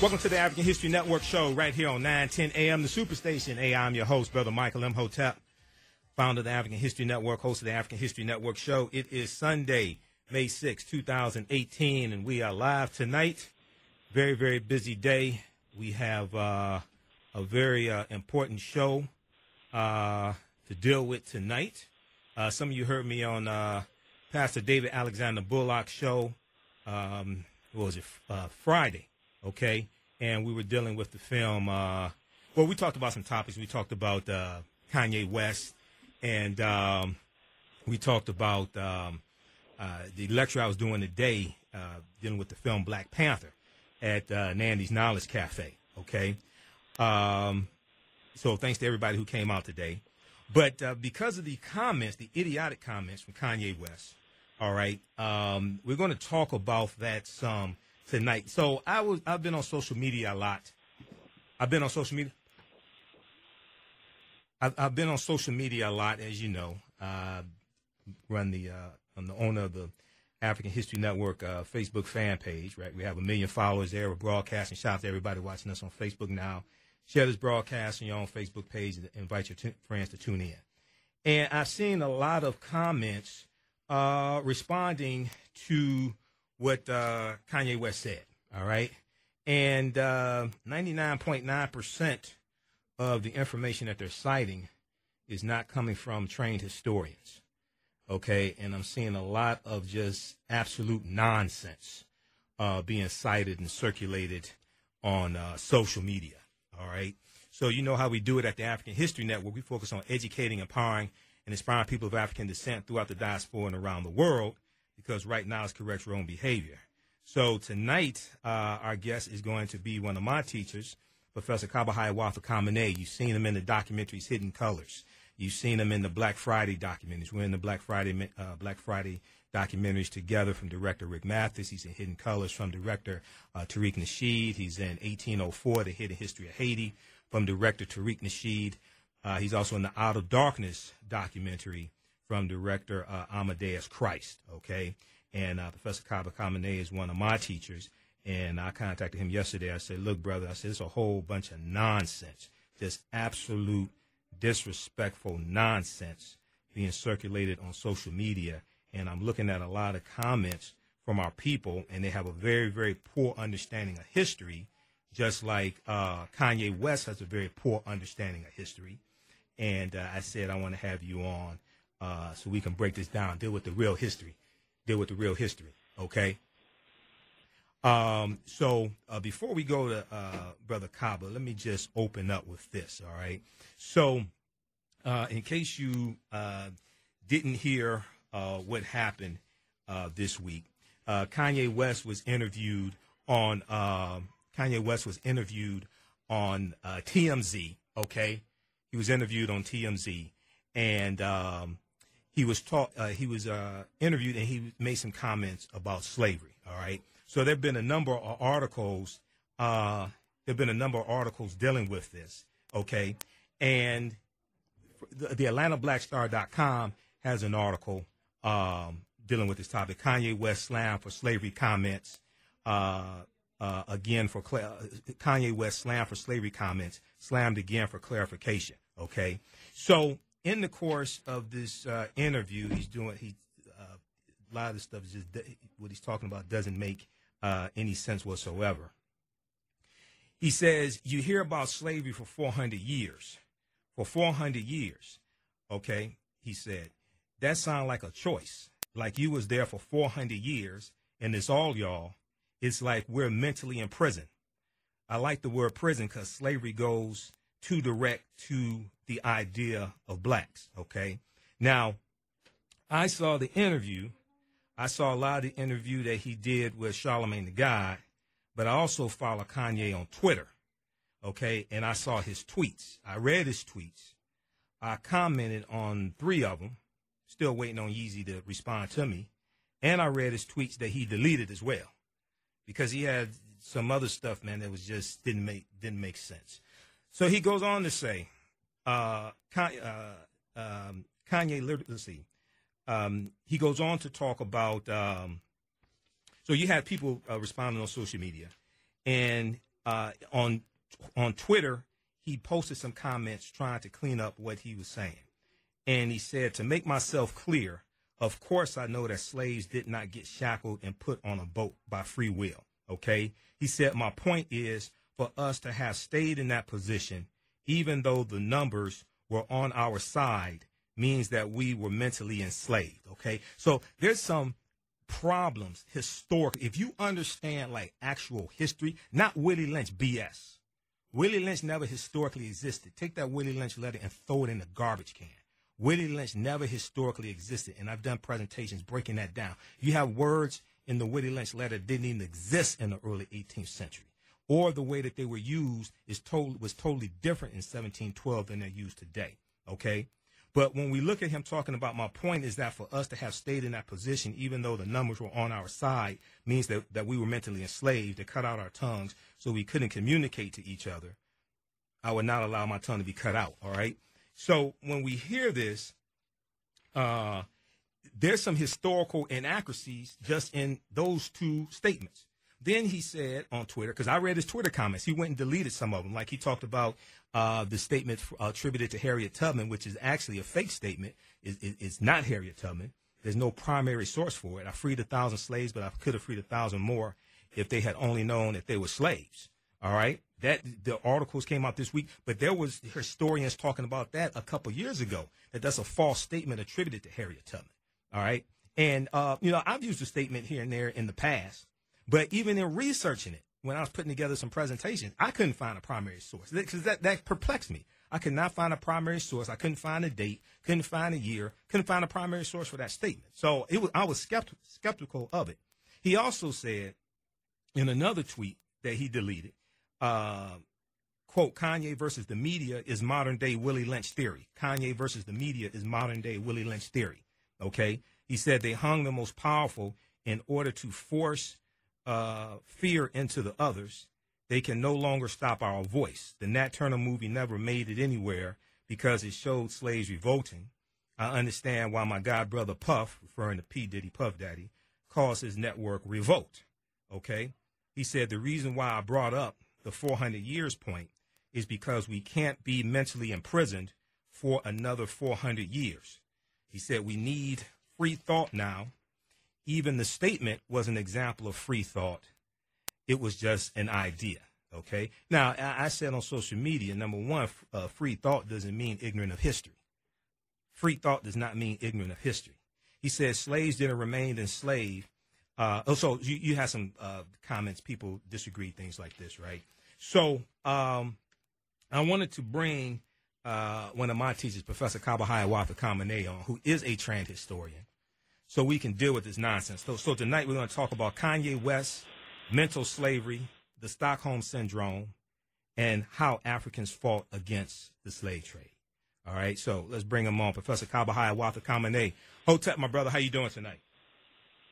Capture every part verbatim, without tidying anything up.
Welcome to the African History Network show right here on nine ten A M, the Superstation. Hey, I'm your host, Brother Michael M. Hotep, founder of the African History Network, host of the African History Network show. It is Sunday, May sixth, two thousand eighteen, and we are live tonight. Very, very busy day. We have uh, a very uh, important show uh, to deal with tonight. Uh, some of you heard me on uh, Pastor David Alexander Bullock's show, um, what was it, uh, Friday, okay? And we were dealing with the film. Uh, well, we talked about some topics. We talked about uh, Kanye West, and um, we talked about um, uh, the lecture I was doing today uh, dealing with the film Black Panther at uh, Nandy's Knowledge Cafe, okay? Um, so thanks to everybody who came out today. But uh, because of the comments, the idiotic comments from Kanye West, all right, um, we're going to talk about that some tonight. So I was, I've been on social media a lot. I've been on social media. I've, I've been on social media a lot, as you know. Uh, run the, uh, I'm the owner of the African History Network uh, Facebook fan page, right? We have a million followers there. We're broadcasting. Shout out to everybody watching us on Facebook now. Share this broadcast on your own Facebook page and invite your t friends to tune in. And I've seen a lot of comments uh, responding to what uh, Kanye West said, all right? And ninety-nine point nine percent uh, of the information that they're citing is not coming from trained historians. Okay, and I'm seeing a lot of just absolute nonsense uh, being cited and circulated on uh, social media, all right? So you know how we do it at the African History Network. We focus on educating, empowering, and inspiring people of African descent throughout the diaspora and around the world, because right now is correct your own behavior. So tonight, uh, our guest is going to be one of my teachers, Professor Kaba Hiawatha Kamene. You've seen him in the documentaries Hidden Colors. You've seen them in the Black Friday documentaries. We're in the Black Friday uh, Black Friday documentaries together from director Rick Mathis. He's in Hidden Colors from director uh, Tariq Nasheed. He's in eighteen oh four, The Hidden History of Haiti, from director Tariq Nasheed. Uh, he's also in the Out of Darkness documentary from director uh, Amadeus Christ, okay? And uh, Professor Kaba Kamene is one of my teachers, and I contacted him yesterday. I said, look, brother, I said, it's a whole bunch of nonsense, just absolute disrespectful nonsense being circulated on social media, and I'm looking at a lot of comments from our people, and they have a very, very poor understanding of history, just like uh, Kanye West has a very poor understanding of history. And uh, I said I want to have you on uh, so we can break this down, deal with the real history, deal with the real history, okay? Um, so uh, before we go to uh, Brother Kaba, let me just open up with this, all right? So uh, in case you uh, didn't hear uh, what happened uh, this week, uh, Kanye West was interviewed on uh, Kanye West was interviewed on uh, T M Z, okay? He was interviewed on T M Z, and um, he was taught uh, he was uh, interviewed, and he made some comments about slavery, all right? So there have been a number of articles, uh, there have been a number of articles dealing with this, okay? And the, the Atlanta Black Star dot com has an article um, dealing with this topic. Kanye West slammed for slavery comments. Uh, uh, again, for cl Kanye West slammed for slavery comments, slammed again for clarification, okay? So in the course of this uh, interview, he's doing, he, uh, a lot of this stuff is just, what he's talking about doesn't make Uh, any sense whatsoever. He says, you hear about slavery for four hundred years. For four hundred years, okay, he said, that sounds like a choice. Like you was there for four hundred years, and it's all y'all. It's like we're mentally in prison. I like the word prison because slavery goes too direct to the idea of blacks, okay? Now, I saw the interview. I saw a lot of the interview that he did with Charlamagne Tha God, but I also follow Kanye on Twitter, okay? And I saw his tweets. I read his tweets. I commented on three of them, still waiting on Yeezy to respond to me, and I read his tweets that he deleted as well because he had some other stuff, man, that was just didn't make, didn't make sense. So he goes on to say, uh, Kanye, uh, um, Kanye, let's see, Um, he goes on to talk about, um, so you had people uh, responding on social media, and uh, on on Twitter, he posted some comments trying to clean up what he was saying. And he said, to make myself clear, of course I know that slaves did not get shackled and put on a boat by free will. Okay? He said, my point is for us to have stayed in that position, even though the numbers were on our side, means that we were mentally enslaved. Okay? So there's some problems historically. If you understand like actual history, not Willie Lynch B S. Willie Lynch never historically existed. Take that Willie Lynch letter and throw it in the garbage can. Willie Lynch never historically existed, and I've done presentations breaking that down. You have words in the Willie Lynch letter that didn't even exist in the early eighteenth century, or the way that they were used is told, was totally different in seventeen twelve than they're used today, okay? But when we look at him talking about, my point is that for us to have stayed in that position, even though the numbers were on our side, means that, that we were mentally enslaved, to cut out our tongues so we couldn't communicate to each other. I would not allow my tongue to be cut out, all right? So when we hear this, uh, there's some historical inaccuracies just in those two statements. Then he said on Twitter, because I read his Twitter comments, he went and deleted some of them. Like he talked about uh, the statement attributed to Harriet Tubman, which is actually a fake statement. It, it, it's not Harriet Tubman. There's no primary source for it. I freed a thousand slaves, but I could have freed a thousand more if they had only known that they were slaves. All right. That the articles came out this week, but there was historians talking about that a couple years ago, that that's a false statement attributed to Harriet Tubman. All right. And, uh, you know, I've used the statement here and there in the past, but even in researching it, when I was putting together some presentations, I couldn't find a primary source because that, that perplexed me. I could not find a primary source. I couldn't find a date, couldn't find a year, couldn't find a primary source for that statement. So it was, I was skeptical, skeptical of it. He also said in another tweet that he deleted, Uh, quote, Kanye versus the media is modern day Willie Lynch theory. Kanye versus the media is modern day Willie Lynch theory. Okay. He said they hung the most powerful in order to force uh, fear into the others. They can no longer stop our voice. The Nat Turner movie never made it anywhere because it showed slaves revolting. I understand why my god brother Puff, referring to P. Diddy Puff Daddy, calls his network Revolt. Okay. He said the reason why I brought up the four hundred years point is because we can't be mentally imprisoned for another four hundred years. He said we need free thought now. Even the statement was an example of free thought. It was just an idea. Okay. Now, I said on social media, number one, uh, free thought doesn't mean ignorant of history. Free thought does not mean ignorant of history. He said slaves didn't remain enslaved. Uh, oh, so you, you had some uh, comments. People disagree, things like this, right? So um, I wanted to bring uh, one of my teachers, Professor Kaba Hiawatha Kamene, on, who is a trans historian, so we can deal with this nonsense. So, so tonight we're going to talk about Kanye West, mental slavery, the Stockholm Syndrome, and how Africans fought against the slave trade. All right, so let's bring him on, Professor Kaba Hiawatha Kamene. Hotep, my brother, how you doing tonight?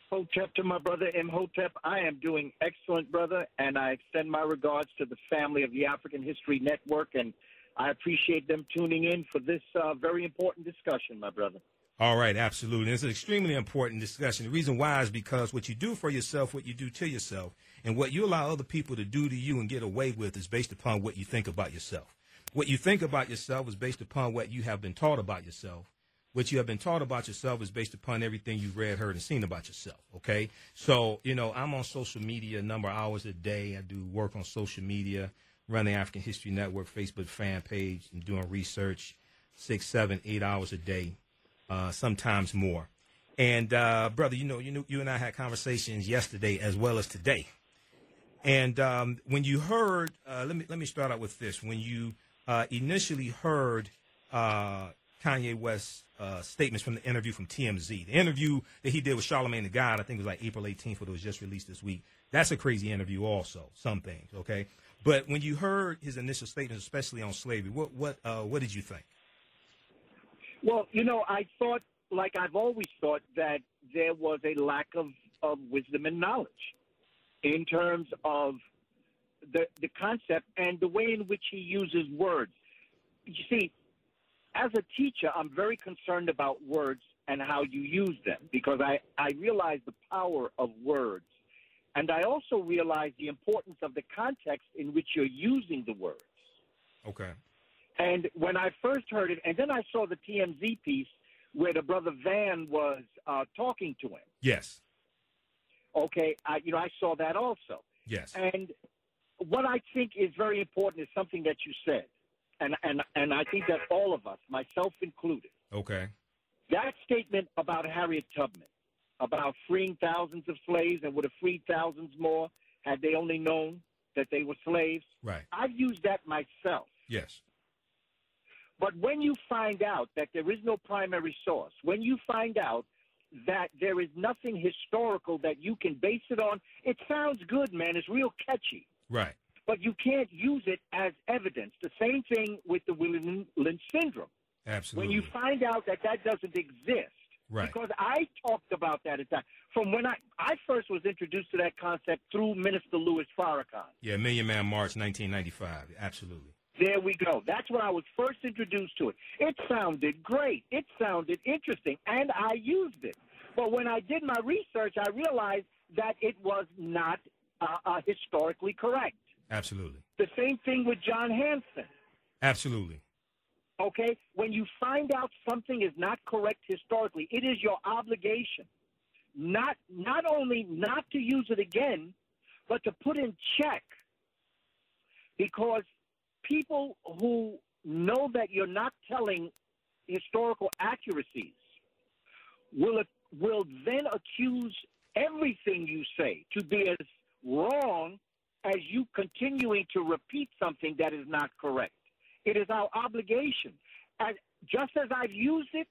Hotep to my brother M. Hotep. I am doing excellent, brother, and I extend my regards to the family of the African History Network, and I appreciate them tuning in for this uh, very important discussion, my brother. All right, absolutely. It's an extremely important discussion. The reason why is because what you do for yourself, what you do to yourself, and what you allow other people to do to you and get away with is based upon what you think about yourself. What you think about yourself is based upon what you have been taught about yourself. What you have been taught about yourself is based upon everything you've read, heard, and seen about yourself, okay? So, you know, I'm on social media a number of hours a day. I do work on social media, run the African History Network Facebook fan page, and doing research six, seven, eight hours a day, uh, sometimes more. And, uh, brother, you know, you, knew, you and I had conversations yesterday as well as today. And um, when you heard, uh, let me let me start out with this. When you uh, initially heard uh, Kanye West's uh, statements from the interview from T M Z. The interview that he did with Charlamagne Tha God, I think it was like April eighteenth, but it was just released this week. That's a crazy interview also, some things, okay? But when you heard his initial statements, especially on slavery, what what uh, what did you think? Well, you know, I thought, like I've always thought, that there was a lack of, of wisdom and knowledge in terms of the, the concept and the way in which he uses words. You see, as a teacher, I'm very concerned about words and how you use them because I, I realize the power of words And I also realized the importance of the context in which you're using the words. Okay. And when I first heard it, and then I saw the T M Z piece where the brother Van was uh, talking to him. Yes. Okay, I, you know, I saw that also. Yes. And what I think is very important is something that you said, and, and, and I think that all of us, myself included. Okay. That statement about Harriet Tubman, about freeing thousands of slaves and would have freed thousands more had they only known that they were slaves. Right. I've used that myself. Yes. But when you find out that there is no primary source, when you find out that there is nothing historical that you can base it on, it sounds good, man. It's real catchy. Right. But you can't use it as evidence. The same thing with the Willie Lynch syndrome. Absolutely. When you find out that that doesn't exist. Right. Because I talked about that at that. From when I, I first was introduced to that concept through Minister Louis Farrakhan. Yeah, Million Man March, nineteen ninety-five. Absolutely. There we go. That's when I was first introduced to it. It sounded great. It sounded interesting, and I used it. But when I did my research, I realized that it was not uh, uh, historically correct. Absolutely. The same thing with John Hansen. Absolutely. Okay? When you find out something is not correct historically, it is your obligation not, not only not to use it again, but to put in check, because people who know that you're not telling historical accuracies will will then accuse everything you say to be as wrong as you continuing to repeat something that is not correct. It is our obligation. And just as I've used it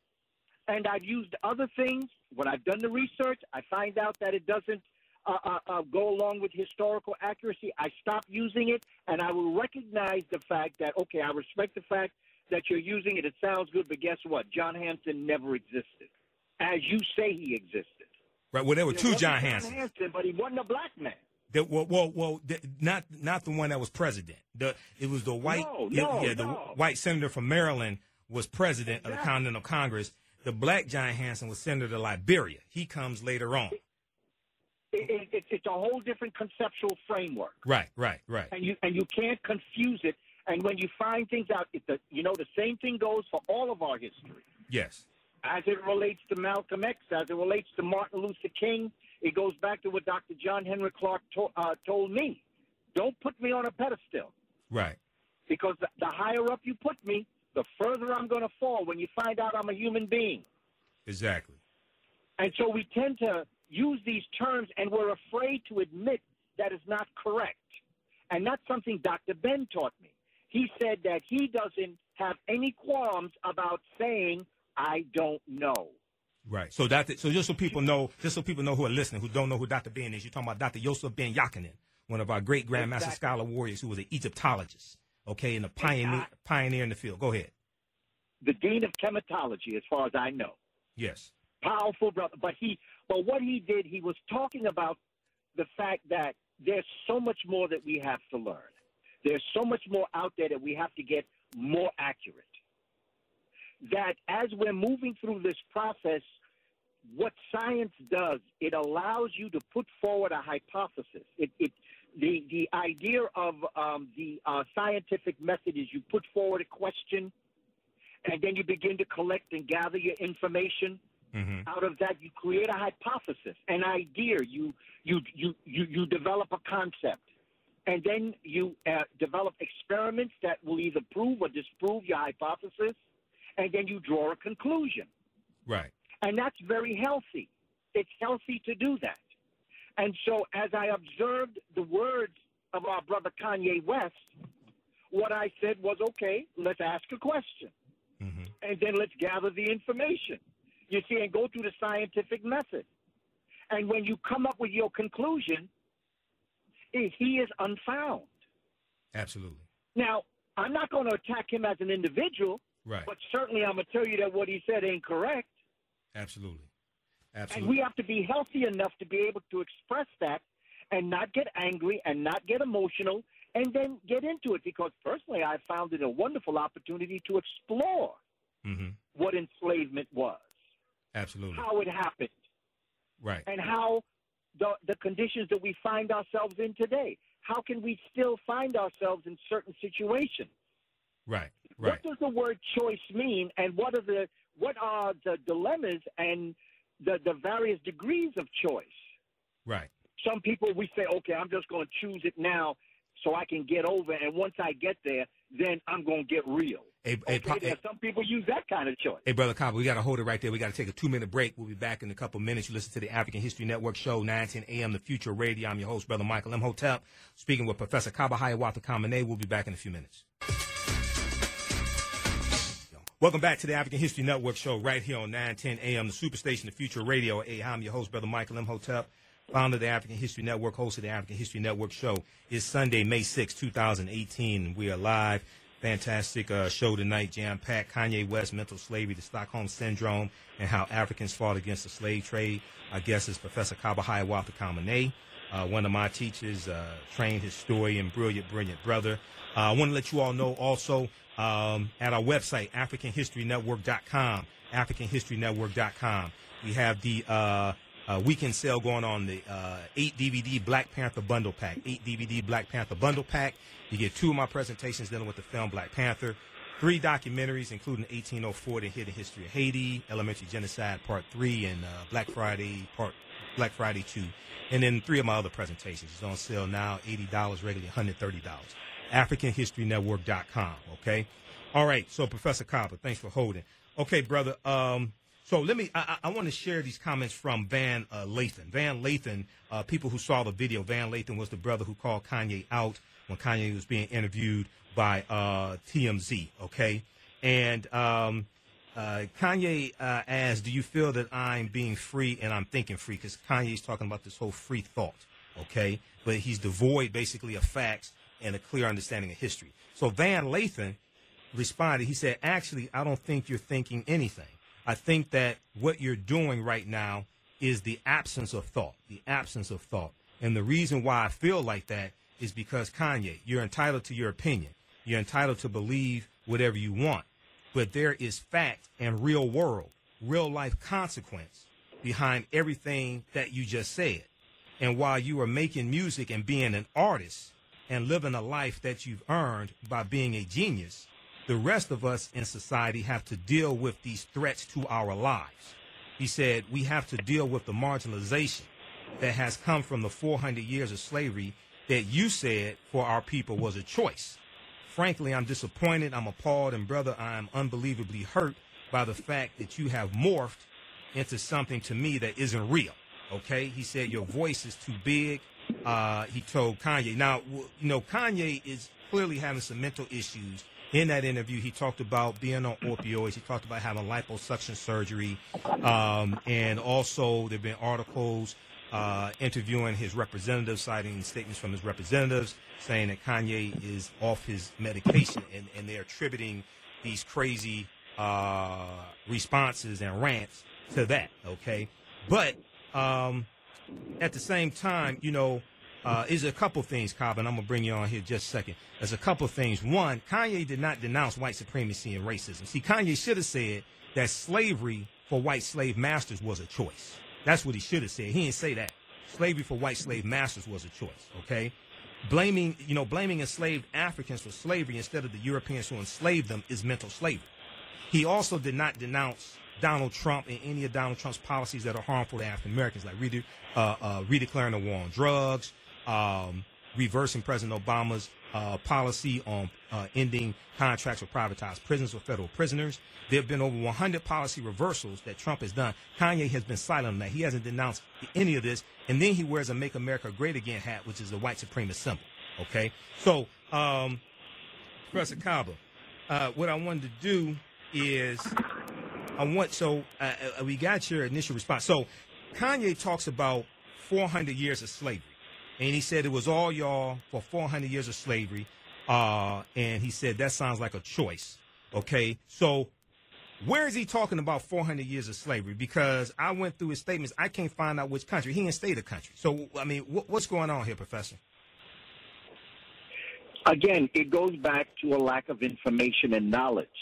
and I've used other things, when I've done the research, I find out that it doesn't Uh, uh, uh, go along with historical accuracy, I stop using it, and I will recognize the fact that, okay, I respect the fact that you're using it. It sounds good, but guess what? John Hansen never existed, as you say he existed. Right. Well, there were two John Hansen. John Hansen, but he wasn't a black man. The, well, well, well the, not not the one that was president. The it was the white, no, it, no, yeah, the no. white senator from Maryland was president exactly. of the Continental Congress. The black John Hansen was senator to Liberia. He comes later on. It, It, it, it's a whole different conceptual framework. Right, right, right. And you and you can't confuse it. And when you find things out, it, the, you know, the same thing goes for all of our history. Yes. As it relates to Malcolm X, as it relates to Martin Luther King, it goes back to what Doctor John Henry Clark to, uh, told me. Don't put me on a pedestal. Right. Because the, the higher up you put me, the further I'm going to fall when you find out I'm a human being. Exactly. And so we tend to use these terms, and we're afraid to admit that it's not correct. And that's something Doctor Ben taught me. He said that he doesn't have any qualms about saying, I don't know. Right. So that, so just so people know, just so people know who are listening, who don't know who Doctor Ben is, you're talking about Doctor Yosef Ben Yakinen, one of our great Grandmaster exactly. Scholar warriors who was an Egyptologist, okay, and a pioneer, I, pioneer in the field. Go ahead. The Dean of Chematology, as far as I know. Yes. Powerful brother, but he, but what he did, he was talking about the fact that there's so much more that we have to learn. There's so much more out there that we have to get more accurate. That as we're moving through this process, what science does, it allows you to put forward a hypothesis. It, it the the idea of um, the uh, scientific method is you put forward a question, and then you begin to collect and gather your information. Mm-hmm. Out of that, you create a hypothesis, an idea. You you you you, you develop a concept, and then you uh, develop experiments that will either prove or disprove your hypothesis, and then you draw a conclusion. Right. And that's very healthy. It's healthy to do that. And so, as I observed the words of our brother Kanye West, what I said was, okay, let's ask a question, mm-hmm. and then let's gather the information. You see, and go through the scientific method. And when you come up with your conclusion, he is unfound. Absolutely. Now, I'm not going to attack him as an individual, right. but certainly I'm going to tell you that what he said ain't correct. Absolutely. Absolutely. And we have to be healthy enough to be able to express that and not get angry and not get emotional and then get into it, because personally I found it a wonderful opportunity to explore mm-hmm. what enslavement was. Absolutely. How it happened. Right. And how the, the conditions that we find ourselves in today. How can we still find ourselves in certain situations? Right, right. What does the word choice mean, and what are the what are the dilemmas and the, the various degrees of choice? Right. Some people, we say, okay, I'm just going to choose it now so I can get over, and once I get there, then I'm going to get real. Hey, okay, hey, there, some people use that kind of choice. Hey, Brother Kaba, we got to hold it right there. We got to take a two-minute break. We'll be back in a couple minutes. You listen to the African History Network show, nine ten a m The Future Radio. I'm your host, Brother Michael M. Hotep, speaking with Professor Kaba Hiawatha Kamene. We'll be back in a few minutes. Welcome back to the African History Network show right here on nine ten a m The Superstation, The Future Radio. Hey, I'm your host, Brother Michael M. Hotep, founder of the African History Network, host of the African History Network show. It's Sunday, May sixth, two thousand eighteen. We are live. Fantastic uh, show tonight, jam-packed. Kanye West, mental slavery, the Stockholm Syndrome, and how Africans fought against the slave trade. Our guest is Professor Kaba Hiawatha Kamene, uh, one of my teachers, uh, trained historian, brilliant, brilliant brother. Uh, I want to let you all know also um, at our website, African History Network dot com, African History Network dot com, we have the... Uh, Uh, weekend sale going on, the uh, eight D V D Black Panther Bundle Pack. eight D V D Black Panther Bundle Pack. You get two of my presentations dealing with the film Black Panther, three documentaries, including eighteen oh four: The Hidden History of Haiti, Elementary Genocide Part three, and uh, Black Friday Part Black Friday two. And then three of my other presentations. It's on sale now, eighty dollars, regularly one hundred thirty dollars. African History Network dot com, okay? All right, so Professor Kaba, thanks for holding. Okay, brother, um... So let me, I, I want to share these comments from Van uh, Lathan. Van Lathan, uh, people who saw the video, Van Lathan was the brother who called Kanye out when Kanye was being interviewed by uh, T M Z, okay? And um, uh, Kanye uh, asked, do you feel that I'm being free and I'm thinking free? Because Kanye's talking about this whole free thought, okay? But he's devoid, basically, of facts and a clear understanding of history. So Van Lathan responded, he said, actually, I don't think you're thinking anything. I think that what you're doing right now is the absence of thought, the absence of thought. And the reason why I feel like that is because, Kanye, you're entitled to your opinion. You're entitled to believe whatever you want. But there is fact and real world, real life consequence behind everything that you just said. And while you are making music and being an artist and living a life that you've earned by being a genius, the rest of us in society have to deal with these threats to our lives. He said, we have to deal with the marginalization that has come from the four hundred years of slavery that you said for our people was a choice. Frankly, I'm disappointed, I'm appalled, and brother, I'm unbelievably hurt by the fact that you have morphed into something to me that isn't real, okay? He said, your voice is too big, uh, he told Kanye. Now, you know, Kanye is clearly having some mental issues. In that interview, he talked about being on opioids. He talked about having liposuction surgery. Um, and also, there have been articles uh, interviewing his representatives, citing statements from his representatives, saying that Kanye is off his medication. And, and they're attributing these crazy uh, responses and rants to that, okay? But um, at the same time, you know, Uh, is a couple things, Kaba, and I'm going to bring you on here just a second. There's a couple things. One, Kanye did not denounce white supremacy and racism. See, Kanye should have said that slavery for white slave masters was a choice. That's what he should have said. He didn't say that. Slavery for white slave masters was a choice, okay? Blaming, you know, blaming enslaved Africans for slavery instead of the Europeans who enslaved them is mental slavery. He also did not denounce Donald Trump and any of Donald Trump's policies that are harmful to African Americans, like re- uh, uh, redeclaring the war on drugs, Um, reversing President Obama's uh, policy on uh, ending contracts with privatized prisons with federal prisoners. There have been over one hundred policy reversals that Trump has done. Kanye has been silent on that. He hasn't denounced any of this. And then he wears a Make America Great Again hat, which is the white supremacist symbol. Okay? So, um, Professor Kaba, uh, what I wanted to do is I want, so uh, we got your initial response. So Kanye talks about four hundred years of slavery. And he said it was all y'all for four hundred years of slavery. Uh, and he said that sounds like a choice. Okay, so where is he talking about four hundred years of slavery? Because I went through his statements. I can't find out which country. He didn't state a country. So, I mean, wh what's going on here, Professor? Again, it goes back to a lack of information and knowledge.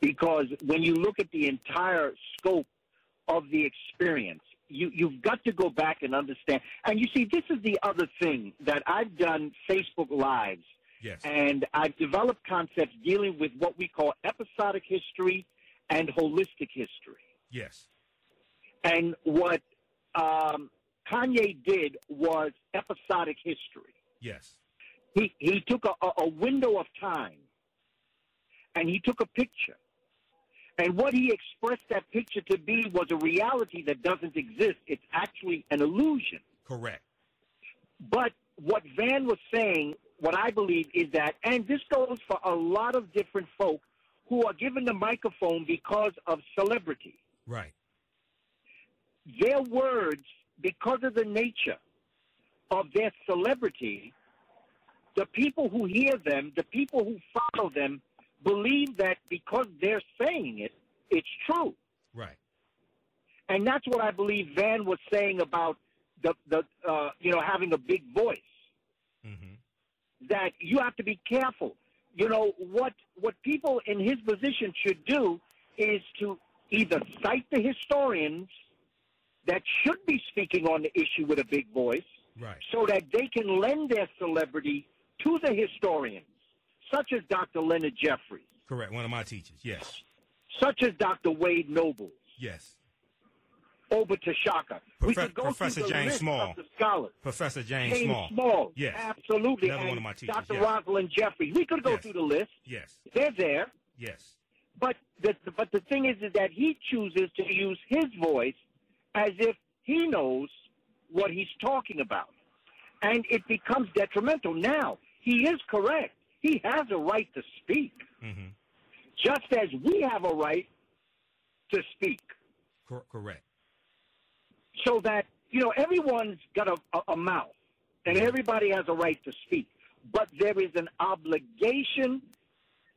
Because when you look at the entire scope of the experience, you, you've got to go back and understand. And you see, this is the other thing that I've done Facebook Lives. Yes. And I've developed concepts dealing with what we call episodic history and holistic history. Yes. And what um, Kanye did was episodic history. Yes. He, he took a, a window of time, and he took a picture. And what he expressed that picture to be was a reality that doesn't exist. It's actually an illusion. Correct. But what Van was saying, what I believe is that, and this goes for a lot of different folk who are given the microphone because of celebrity. Right. Their words, because of the nature of their celebrity, the people who hear them, the people who follow them, believe that because they're saying it, it's true. Right. And that's what I believe Van was saying about the, the uh, you know, having a big voice. Mm-hmm. That you have to be careful. You know, what, what people in his position should do is to either cite the historians that should be speaking on the issue with a big voice, right, so that they can lend their celebrity to the historians, such as Doctor Leonard Jeffries. Correct, one of my teachers, yes. Such as Doctor Wade Nobles. Yes. Oba Tashaka. Profe Professor James Small. Professor James, James Small. Small. Yes. Absolutely. Another one of my teachers, Doctor Yes. Rosalind Jeffries. We could go yes. through the list. Yes. They're there. Yes. But the, but the thing is, is that he chooses to use his voice as if he knows what he's talking about. And it becomes detrimental. Now, he is correct. He has a right to speak, mm-hmm. just as we have a right to speak. Cor correct. So that, you know, everyone's got a, a, a mouth, and everybody has a right to speak. But there is an obligation,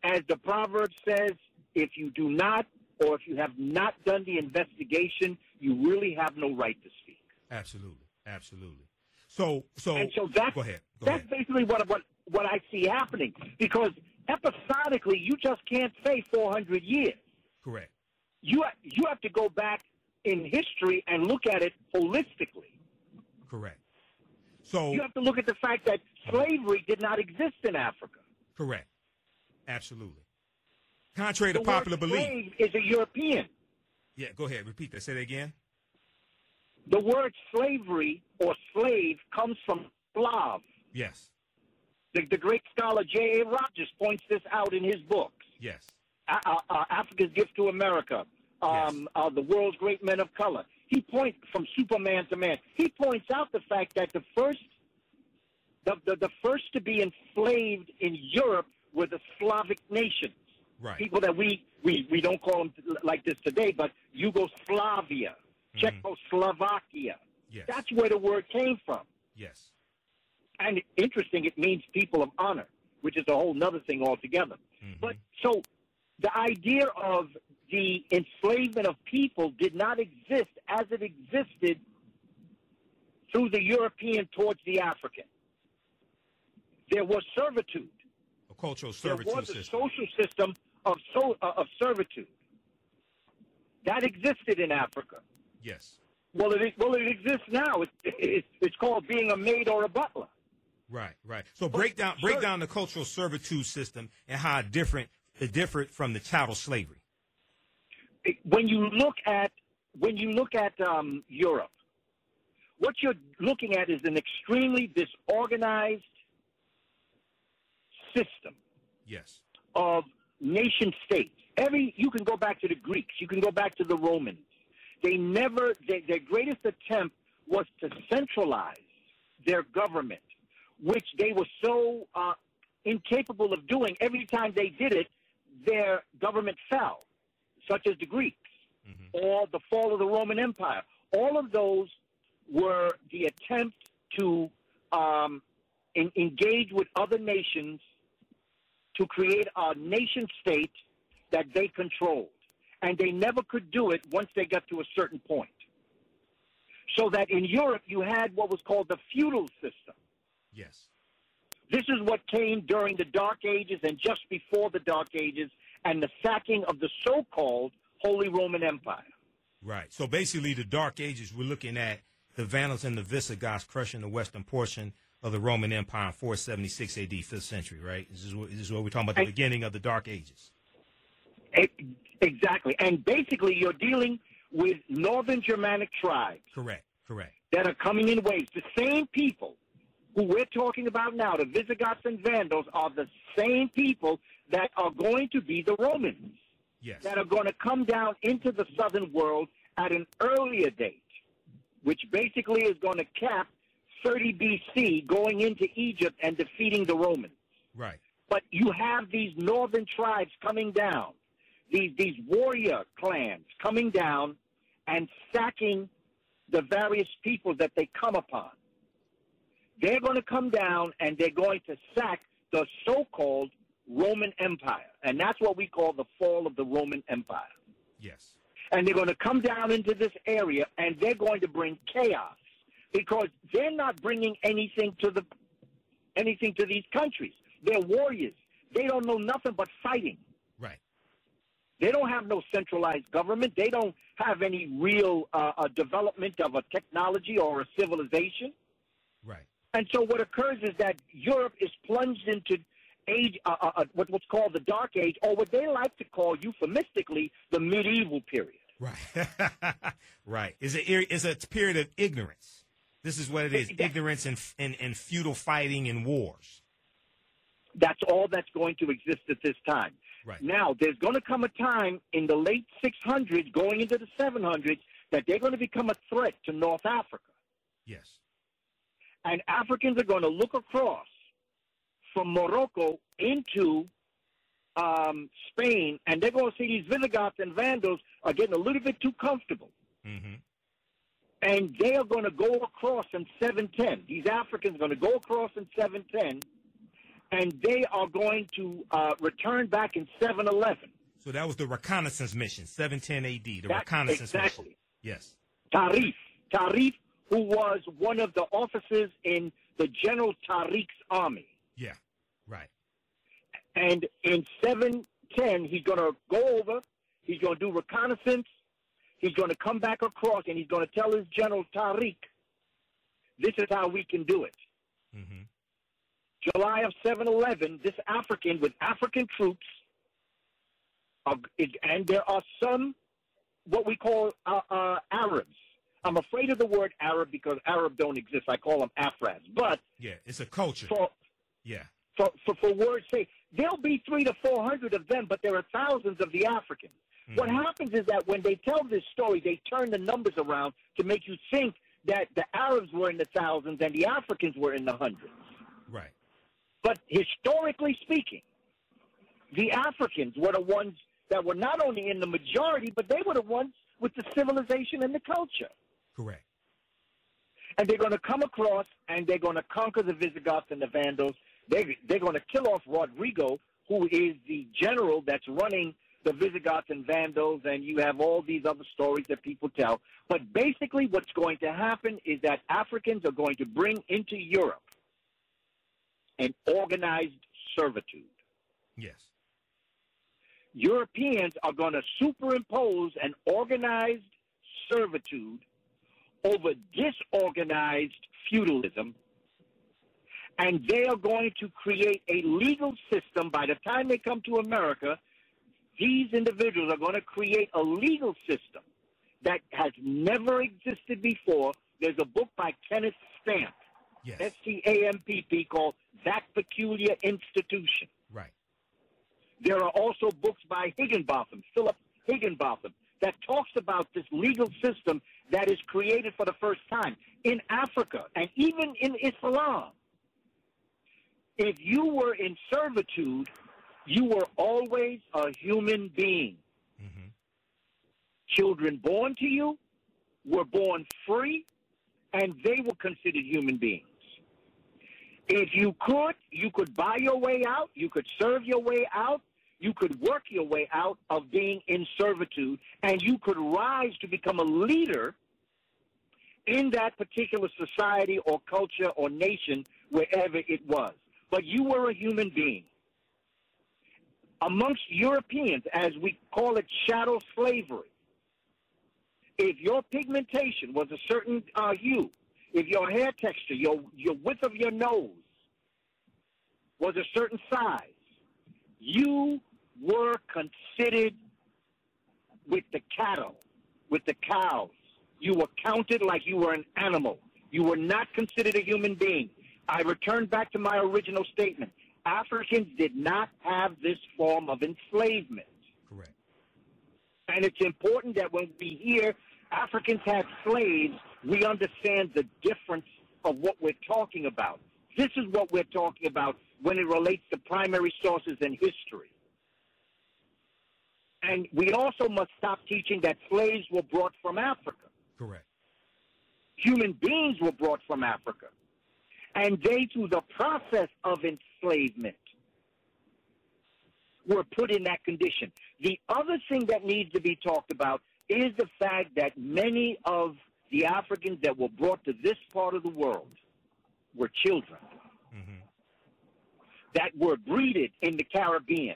as the proverb says, if you do not, or if you have not done the investigation, you really have no right to speak. Absolutely. Absolutely. So, so, and so that's, go ahead. Go that's ahead. basically what, what, what I see happening, because episodically, you just can't say four hundred years. Correct. You, you have to go back in history and look at it holistically. Correct. So you have to look at the fact that slavery did not exist in Africa. Correct. Absolutely. Contrary to popular belief, is a European. Yeah, go ahead. Repeat that. Say that again. The word slavery or slave comes from Slav. Yes. The, the great scholar J A Rogers points this out in his books. Yes. Uh, uh, Africa's Gift to America. Um, yes. uh, the world's great men of color. He points from Superman to man. He points out the fact that the first, the, the, the first to be enslaved in Europe were the Slavic nations. Right. People that we, we, we don't call them like this today, but Yugoslavia, mm-hmm. Czechoslovakia. Yes. That's where the word came from. Yes. And interesting, it means people of honor, which is a whole nother thing altogether. Mm-hmm. But so the idea of the enslavement of people did not exist as it existed through the European towards the African. There was servitude. A cultural servitude system. There was a system. social system of, so, uh, of servitude. That existed in Africa. Yes. Well, it, well, it exists now. It, it, it's called being a maid or a butler. Right, right. So but break down, break down the cultural servitude system and how it different, it differed from the chattel slavery. When you look at when you look at um, Europe, what you're looking at is an extremely disorganized system. Yes. Of nation states. Every you can go back to the Greeks. You can go back to the Romans. They never. They, their greatest attempt was to centralize their government, which they were so uh, incapable of doing. Every time they did it, their government fell. Such as the Greeks, mm-hmm. or the fall of the Roman Empire. All of those were the attempt to um, in, engage with other nations to create a nation state that they controlled. And they never could do it once they got to a certain point. So that in Europe, you had what was called the feudal system. Yes. This is what came during the Dark Ages and just before the Dark Ages, and the sacking of the so-called Holy Roman Empire. Right. So basically the Dark Ages, we're looking at the Vandals and the Visigoths crushing the western portion of the Roman Empire in four seventy-six A D, fifth century, right? This is what, this is what we're talking about, the I, beginning of the Dark Ages. I, exactly. And basically you're dealing with northern Germanic tribes. Correct, correct. That are coming in waves. The same people who we're talking about now, the Visigoths and Vandals, are the same people that are going to be the Romans. Yes. That are going to come down into the southern world at an earlier date, which basically is going to cap thirty B C going into Egypt and defeating the Romans. Right. But you have these northern tribes coming down, these, these warrior clans coming down and sacking the various people that they come upon. They're going to come down and they're going to sack the so-called Roman Empire. And that's what we call the fall of the Roman Empire. Yes. And they're going to come down into this area and they're going to bring chaos because they're not bringing anything to the anything to these countries. They're warriors. They don't know nothing but fighting. Right. They don't have no centralized government. They don't have any real uh, uh, development of a technology or a civilization. Right. And so what occurs is that Europe is plunged into age, uh, uh, what what's called the Dark Age, or what they like to call euphemistically the medieval period. Right. Right. It's a, it's a period of ignorance. This is what it is, that, ignorance and, and, and feudal fighting and wars. That's all that's going to exist at this time. Right. Now, there's going to come a time in the late six hundreds going into the seven hundreds that they're going to become a threat to North Africa. Yes. And Africans are going to look across from Morocco into um, Spain, and they're going to see these Visigoths and Vandals are getting a little bit too comfortable. Mm-hmm. And they are going to go across in seven ten. These Africans are going to go across in seven ten, and they are going to uh, return back in seven eleven. So that was the reconnaissance mission, seven ten A D, the That's reconnaissance exactly. mission. Yes. Tariq. Tariq. Who was one of the officers in the General Tariq's army. Yeah, right. And in seven ten, he's going to go over, he's going to do reconnaissance, he's going to come back across, and he's going to tell his General Tariq, this is how we can do it. Mm-hmm. July of seven eleven, this African with African troops, are, and there are some what we call uh, uh, Arabs. I'm afraid of the word Arab because Arab don't exist. I call them Afras. But yeah, it's a culture. For, yeah. For, for, for word's sake, there'll be three to four hundred of them, but there are thousands of the Africans. Mm-hmm. What happens is that when they tell this story, they turn the numbers around to make you think that the Arabs were in the thousands and the Africans were in the hundreds. Right. But historically speaking, the Africans were the ones that were not only in the majority, but they were the ones with the civilization and the culture. Correct. And they're going to come across, and they're going to conquer the Visigoths and the Vandals. They, they're going to kill off Rodrigo, who is the general that's running the Visigoths and Vandals, and you have all these other stories that people tell. But basically what's going to happen is that Africans are going to bring into Europe an organized servitude. Yes. Europeans are going to superimpose an organized servitude over disorganized feudalism, and they are going to create a legal system. By the time they come to America, these individuals are going to create a legal system that has never existed before. There's a book by Kenneth Stamp, yes. S T A M P P, called That Peculiar Institution. Right. There are also books by Higginbotham, Philip Higginbotham, that talks about this legal system that is created for the first time in Africa and even in Islam. If you were in servitude, you were always a human being. Mm-hmm. Children born to you were born free, and they were considered human beings. If you could, you could buy your way out, you could serve your way out, you could work your way out of being in servitude, and you could rise to become a leader in that particular society or culture or nation, wherever it was. But you were a human being. Amongst Europeans, as we call it, shadow slavery, If your pigmentation was a certain uh, hue, if your hair texture, your, your width of your nose was a certain size, you were considered with the cattle, with the cows. You were counted like you were an animal. You were not considered a human being. I return back to my original statement. Africans did not have this form of enslavement. Correct. And it's important that when we hear Africans had slaves, we understand the difference of what we're talking about. This is what we're talking about when it relates to primary sources and history. And we also must stop teaching that slaves were brought from Africa. Correct. Human beings were brought from Africa. And they, through the process of enslavement, were put in that condition. The other thing that needs to be talked about is the fact that many of the Africans that were brought to this part of the world were children mm-hmm. that were breeded in the Caribbean.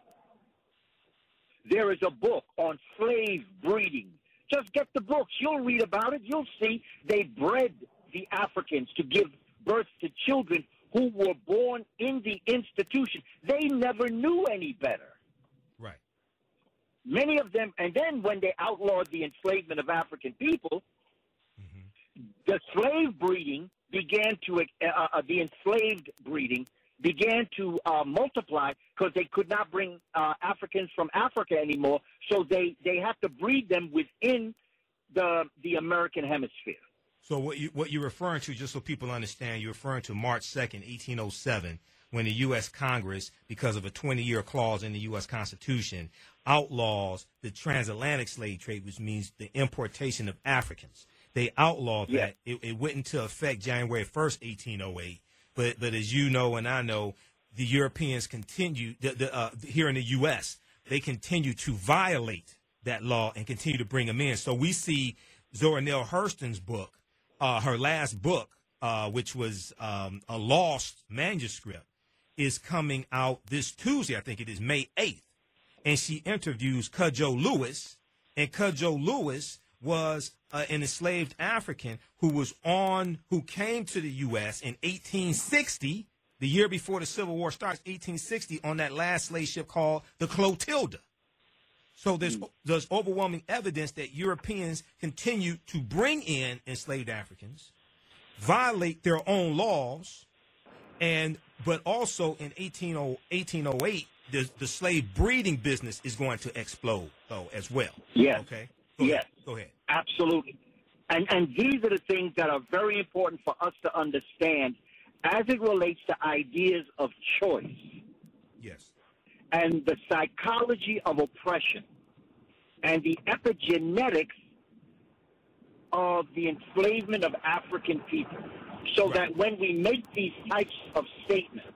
There is a book on slave breeding. Just get the book. You'll read about it. You'll see they bred the Africans to give birth to children who were born in the institution. They never knew any better. Right. Many of them, and then when they outlawed the enslavement of African people, mm-hmm. the slave breeding began to, uh, uh, the enslaved breeding began to uh, multiply because they could not bring uh, Africans from Africa anymore, so they, they had to breed them within the, the American hemisphere. So what, you, what you're referring to, just so people understand, you're referring to March second, eighteen oh seven, when the U S Congress, because of a twenty-year clause in the U S Constitution, outlaws the transatlantic slave trade, which means the importation of Africans. They outlawed yeah. that. It, it went into effect January first, eighteen oh eight. But, but as you know and I know, the Europeans continued, the, the, uh, here in the U S, they continue to violate that law and continue to bring them in. So we see Zora Neale Hurston's book, uh, her last book, uh, which was um, a lost manuscript, is coming out this Tuesday. I think it is May eighth. And she interviews Cudjo Lewis. And Cudjo Lewis was Uh, an enslaved African who was on, who came to the U S in eighteen sixty, the year before the Civil War starts, eighteen sixty, on that last slave ship called the Clotilda. So there's, there's overwhelming evidence that Europeans continue to bring in enslaved Africans, violate their own laws, and but also in eighteen oh eight, the, the slave breeding business is going to explode, though, as well. Yeah. Okay? Go yes. Ahead. Go ahead. Absolutely. And, and these are the things that are very important for us to understand as it relates to ideas of choice. Yes. And the psychology of oppression and the epigenetics of the enslavement of African people. So right. that when we make these types of statements,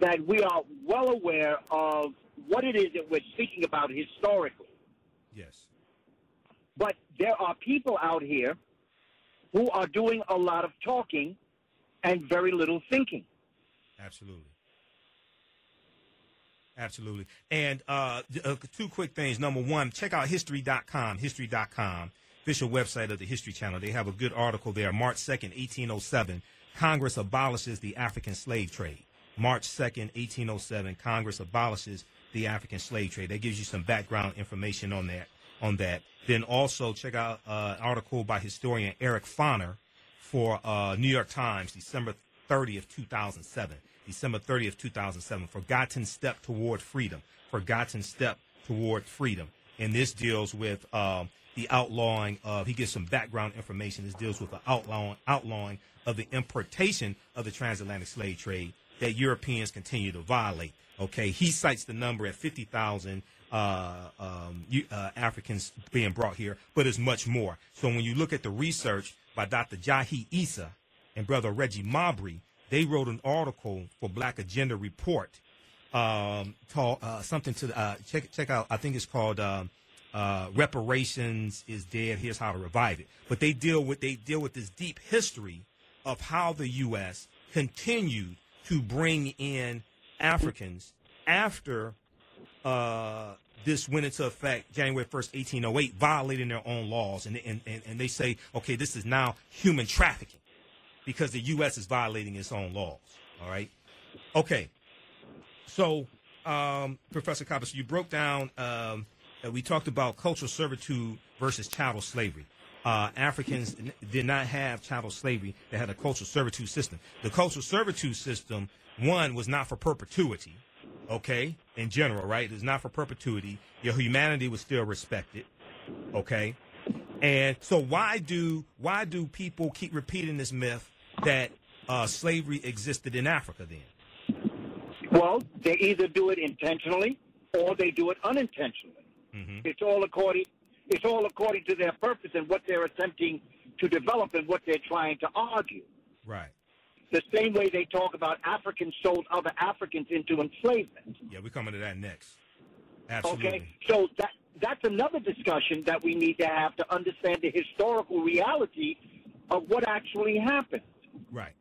that we are well aware of what it is that we're speaking about historically. Yes. But there are people out here who are doing a lot of talking and very little thinking. Absolutely. Absolutely. And uh, uh, two quick things. Number one, check out history dot com, history dot com, official website of the History Channel. They have a good article there, March second, eighteen oh seven, Congress abolishes the African slave trade. March second, eighteen oh seven, Congress abolishes the African slave trade. That gives you some background information on that. On that. Then also check out uh, an article by historian Eric Foner for uh, New York Times, December thirtieth, two thousand seven. December thirtieth, two thousand seven. Forgotten Step Toward Freedom. Forgotten Step Toward Freedom. And this deals with um, the outlawing of, he gives some background information. This deals with the outlawing, outlawing of the importation of the transatlantic slave trade that Europeans continue to violate. Okay, he cites the number at fifty thousand uh, um, uh, Africans being brought here, but it's much more. So when you look at the research by Doctor Jahi Issa and Brother Reggie Mabry, they wrote an article for Black Agenda Report, um, called, uh, something to uh, check, check out, I think it's called um, uh, Reparations is Dead, Here's How to Revive It. But they deal with, they deal with this deep history of how the U S continued to bring in Africans after uh, this went into effect January first, eighteen oh eight, violating their own laws. And, and, and, and they say, okay, this is now human trafficking because the U S is violating its own laws. All right. Okay. So, um, Professor Kaba, so you broke down, um, we talked about cultural servitude versus chattel slavery. Uh, Africans did not have chattel slavery. They had a cultural servitude system. The cultural servitude system, one, was not for perpetuity. Okay, in general, right? It's not for perpetuity. Your humanity was still respected. Okay, and so why do why do people keep repeating this myth that uh, slavery existed in Africa then? Well, they either do it intentionally or they do it unintentionally. Mm-hmm. It's all according it's all according to their purpose and what they're attempting to develop and what they're trying to argue. Right. The same way they talk about Africans sold other Africans into enslavement. Yeah, we're coming to that next. Absolutely. Okay, so that, that's another discussion that we need to have to understand the historical reality of what actually happened. Right.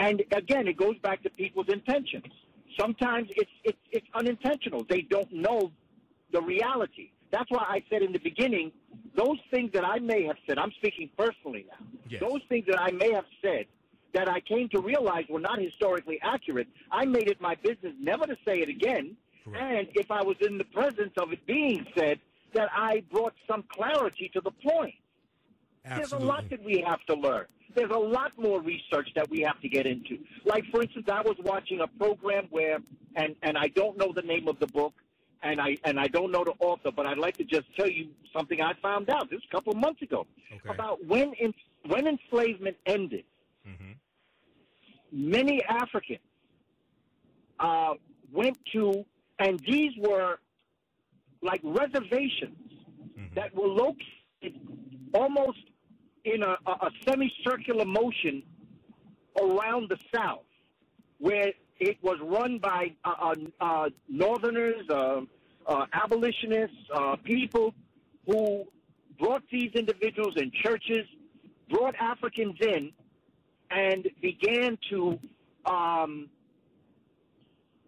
And, again, it goes back to people's intentions. Sometimes it's, it's, it's unintentional. They don't know the reality. That's why I said in the beginning, those things that I may have said, I'm speaking personally now, yes. Those things that I may have said, that I came to realize were not historically accurate, I made it my business never to say it again. Correct. And if I was in the presence of it being said, that I brought some clarity to the point. Absolutely. There's a lot that we have to learn. There's a lot more research that we have to get into. Like, for instance, I was watching a program where, and, and I don't know the name of the book, and I, and I don't know the author, but I'd like to just tell you something I found out just a couple of months ago, okay, about when, in, when enslavement ended. Mm-hmm. Many Africans uh, went to, and these were like reservations, mm-hmm, that were located almost in a, a, a semicircular motion around the South, where it was run by uh, uh, Northerners, uh, uh, abolitionists, uh, people who brought these individuals in churches, brought Africans in, and began to um,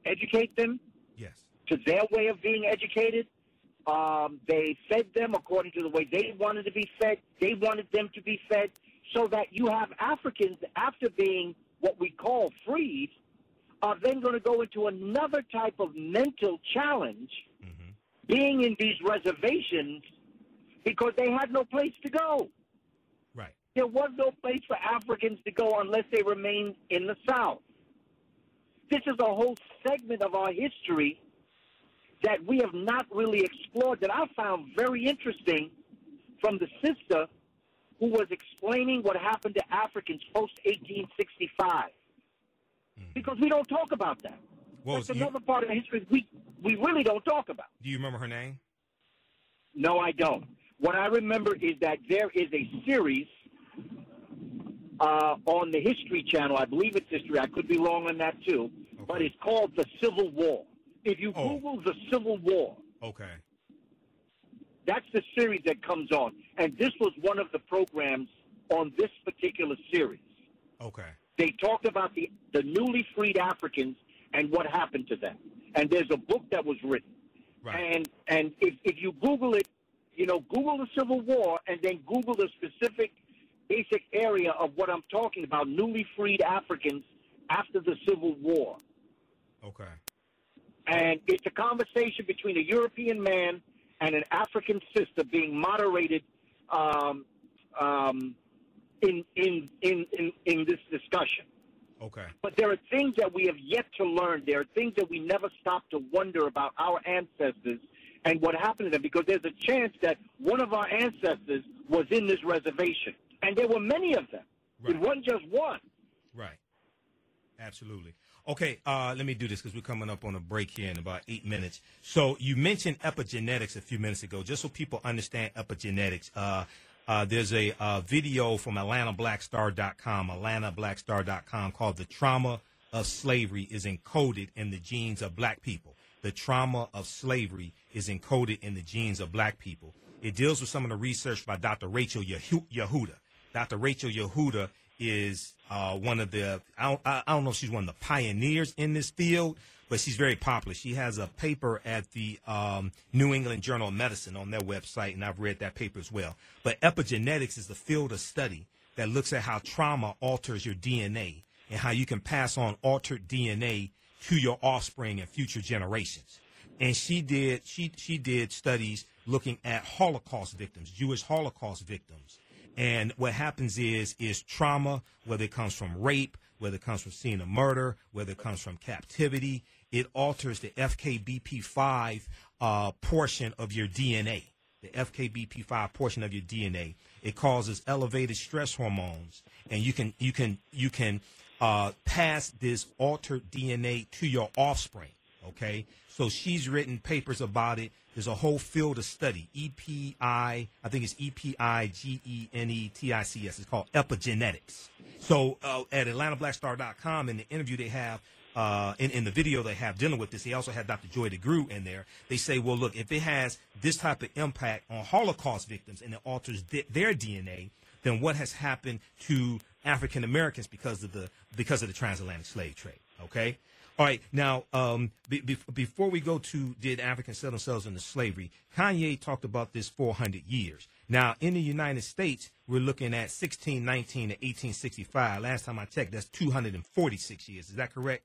educate them, yes, to their way of being educated. Um, they fed them according to the way they wanted to be fed. They wanted them to be fed, so that you have Africans, after being what we call freed, are then going to go into another type of mental challenge, mm-hmm, being in these reservations because they had no place to go. There was no place for Africans to go unless they remained in the South. This is a whole segment of our history that we have not really explored, that I found very interesting from the sister who was explaining what happened to Africans post eighteen sixty-five. Mm. Because we don't talk about that. Well, that's another you... part of the history we, we really don't talk about. Do you remember her name? No, I don't. What I remember is that there is a series Uh, on the History Channel. I believe it's History. I could be wrong on that, too. Okay. But it's called The Civil War. If you oh. Google The Civil War, okay, that's the series that comes on. And this was one of the programs on this particular series. Okay. They talked about the, the newly freed Africans and what happened to them. And there's a book that was written. Right. And, and if, if you Google it, you know, Google The Civil War and then Google the specific basic area of what I'm talking about, newly freed Africans after the Civil War. Okay. And it's a conversation between a European man and an African sister being moderated um, um, in, in, in, in, in this discussion. Okay. But there are things that we have yet to learn. There are things that we never stop to wonder about our ancestors and what happened to them, because there's a chance that one of our ancestors was in this reservation. And there were many of them. Right. It wasn't just one. Right. Absolutely. Okay, uh, let me do this because we're coming up on a break here in about eight minutes. So you mentioned epigenetics a few minutes ago, just so people understand epigenetics. Uh, uh, there's a uh, video from Atlanta Black Star dot com, Atlanta Black Star dot com, called The Trauma of Slavery is Encoded in the Genes of Black People. The Trauma of Slavery is Encoded in the Genes of Black People. It deals with some of the research by Doctor Rachel Yehuda. Doctor Rachel Yehuda is uh, one of the, I don't, I don't know if she's one of the pioneers in this field, but she's very popular. She has a paper at the um, New England Journal of Medicine on their website, and I've read that paper as well. But epigenetics is the field of study that looks at how trauma alters your D N A and how you can pass on altered D N A to your offspring and future generations. And she did, she, she did studies looking at Holocaust victims, Jewish Holocaust victims. And what happens is, is trauma, whether it comes from rape, whether it comes from seeing a murder, whether it comes from captivity, it alters the F K B P five uh, portion of your D N A. The F K B P five portion of your D N A. It causes elevated stress hormones, and you can you can you can uh, pass this altered D N A to your offspring. Okay, so she's written papers about it. There's a whole field of study. E P I, I think it's E P I G E N E T I C S. It's called epigenetics. So uh, at Atlanta Black Star dot com, in the interview they have, uh, in, in the video they have dealing with this, they also had Doctor Joy DeGruy in there. They say, well, look, if it has this type of impact on Holocaust victims and it alters th their D N A, then what has happened to African Americans because of the because of the transatlantic slave trade? Okay. All right, now, um, be, be, before we go to did Africans sell themselves into slavery, Kanye talked about this four hundred years. Now, in the United States, we're looking at sixteen nineteen to eighteen sixty-five. Last time I checked, that's two hundred forty-six years. Is that correct,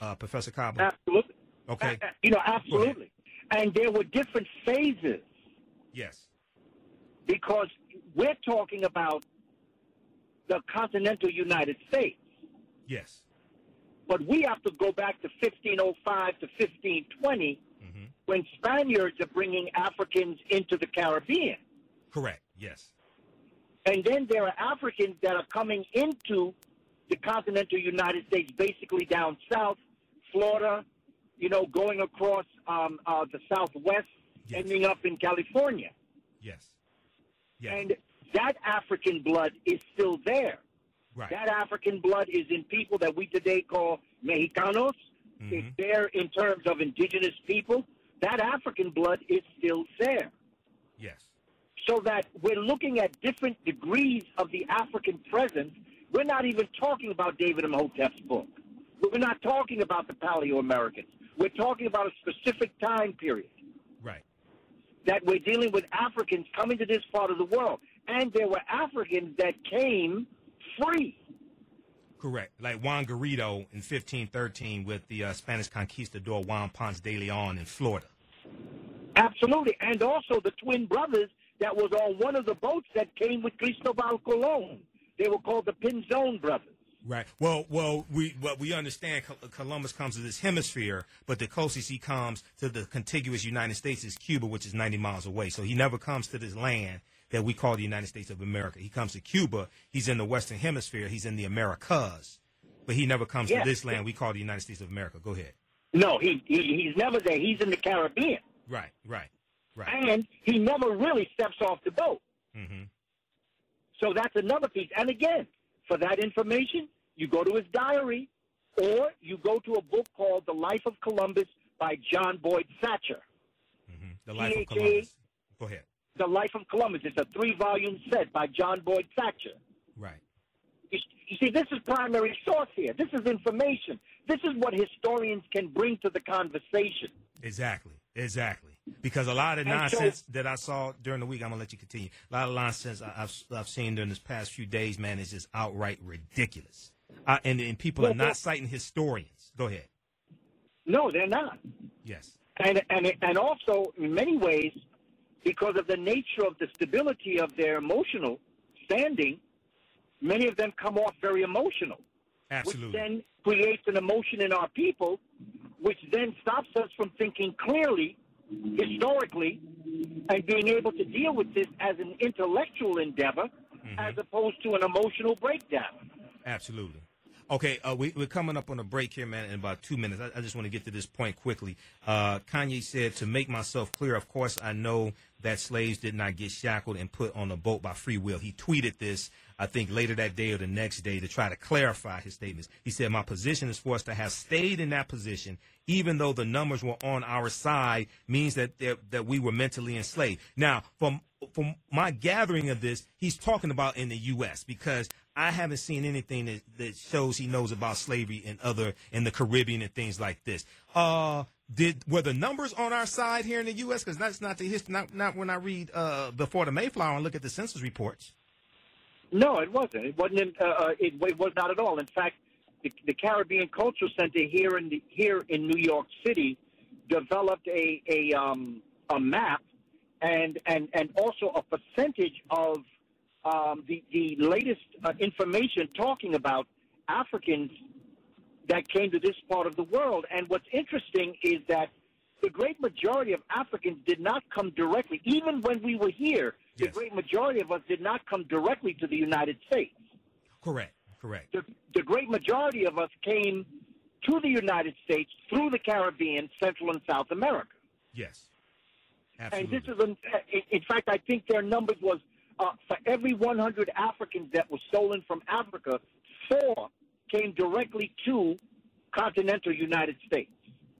uh, Professor Kaba? Absolutely. Okay. Uh, you know, absolutely. And there were different phases. Yes. Because we're talking about the continental United States. Yes. But we have to go back to fifteen oh five to fifteen twenty, mm-hmm. when Spaniards are bringing Africans into the Caribbean. Correct, yes. And then there are Africans that are coming into the continental United States, basically down south, Florida, you know, going across um, uh, the southwest, yes. ending up in California. Yes. Yes. And that African blood is still there. Right. That African blood is in people that we today call Mexicanos. Mm-hmm. It's there in terms of indigenous people. That African blood is still there. Yes. So that we're looking at different degrees of the African presence. We're not even talking about David M. Hotep's book. We're not talking about the Paleo-Americans. We're talking about a specific time period. Right. That we're dealing with Africans coming to this part of the world. And there were Africans that came free. Correct. Like Juan Garrido in fifteen thirteen with the uh, Spanish conquistador Juan Ponce de Leon in Florida. Absolutely. And also the twin brothers that was on one of the boats that came with Cristóbal Colón. They were called the Pinzon brothers. Right. Well, well, we well, we understand Columbus comes to this hemisphere, but the closest he comes to the contiguous United States is Cuba, which is ninety miles away. So he never comes to this land that we call the United States of America. He comes to Cuba. He's in the Western Hemisphere. He's in the Americas. But he never comes yes. to this land we call the United States of America. Go ahead. No, he, he he's never there. He's in the Caribbean. Right, right, right. And he never really steps off the boat. Mm-hmm. So that's another piece. And again, for that information, you go to his diary or you go to a book called The Life of Columbus by John Boyd Thatcher. Mm-hmm. The Life of Columbus. Go ahead. The Life of Columbus. It's a three-volume set by John Boyd Thatcher. Right. You, you see, this is primary source here. This is information. This is what historians can bring to the conversation. Exactly. Exactly. Because a lot of and nonsense so, that I saw during the week, I'm going to let you continue. A lot of nonsense I, I've, I've seen during this past few days, man, is just outright ridiculous. I, and, and people well, are not well, citing historians. Go ahead. No, they're not. Yes. And, and, and also, in many ways, because of the nature of the stability of their emotional standing, many of them come off very emotional. Absolutely. Which then creates an emotion in our people, which then stops us from thinking clearly, historically, and being able to deal with this as an intellectual endeavor, mm-hmm. as opposed to an emotional breakdown. Absolutely. Okay, uh, we, we're coming up on a break here, man, in about two minutes. I, I just want to get to this point quickly. Uh, Kanye said, to make myself clear, of course, I know that slaves did not get shackled and put on a boat by free will. He tweeted this, I think, later that day or the next day to try to clarify his statements. He said, my position is for us to have stayed in that position, even though the numbers were on our side, means that that we were mentally enslaved. Now, from, from my gathering of this, he's talking about in the U S because I haven't seen anything that, that shows he knows about slavery and other in the Caribbean and things like this. Uh, did were the numbers on our side here in the U S? Because that's not the history. Not, not when I read uh, Before the Mayflower and look at the census reports. No, it wasn't. It wasn't. In, uh, it, it was not at all. In fact, the, the Caribbean Cultural Center here in the, here in New York City developed a a um, a map and and and also a percentage of. Um, the, the latest uh, information talking about Africans that came to this part of the world. And what's interesting is that the great majority of Africans did not come directly, even when we were here, yes. The great majority of us did not come directly to the United States. Correct, correct. The, the great majority of us came to the United States through the Caribbean, Central and South America. Yes, absolutely. And this is, in fact, I think their numbers was, Uh, for every one hundred Africans that were stolen from Africa, four came directly to continental United States.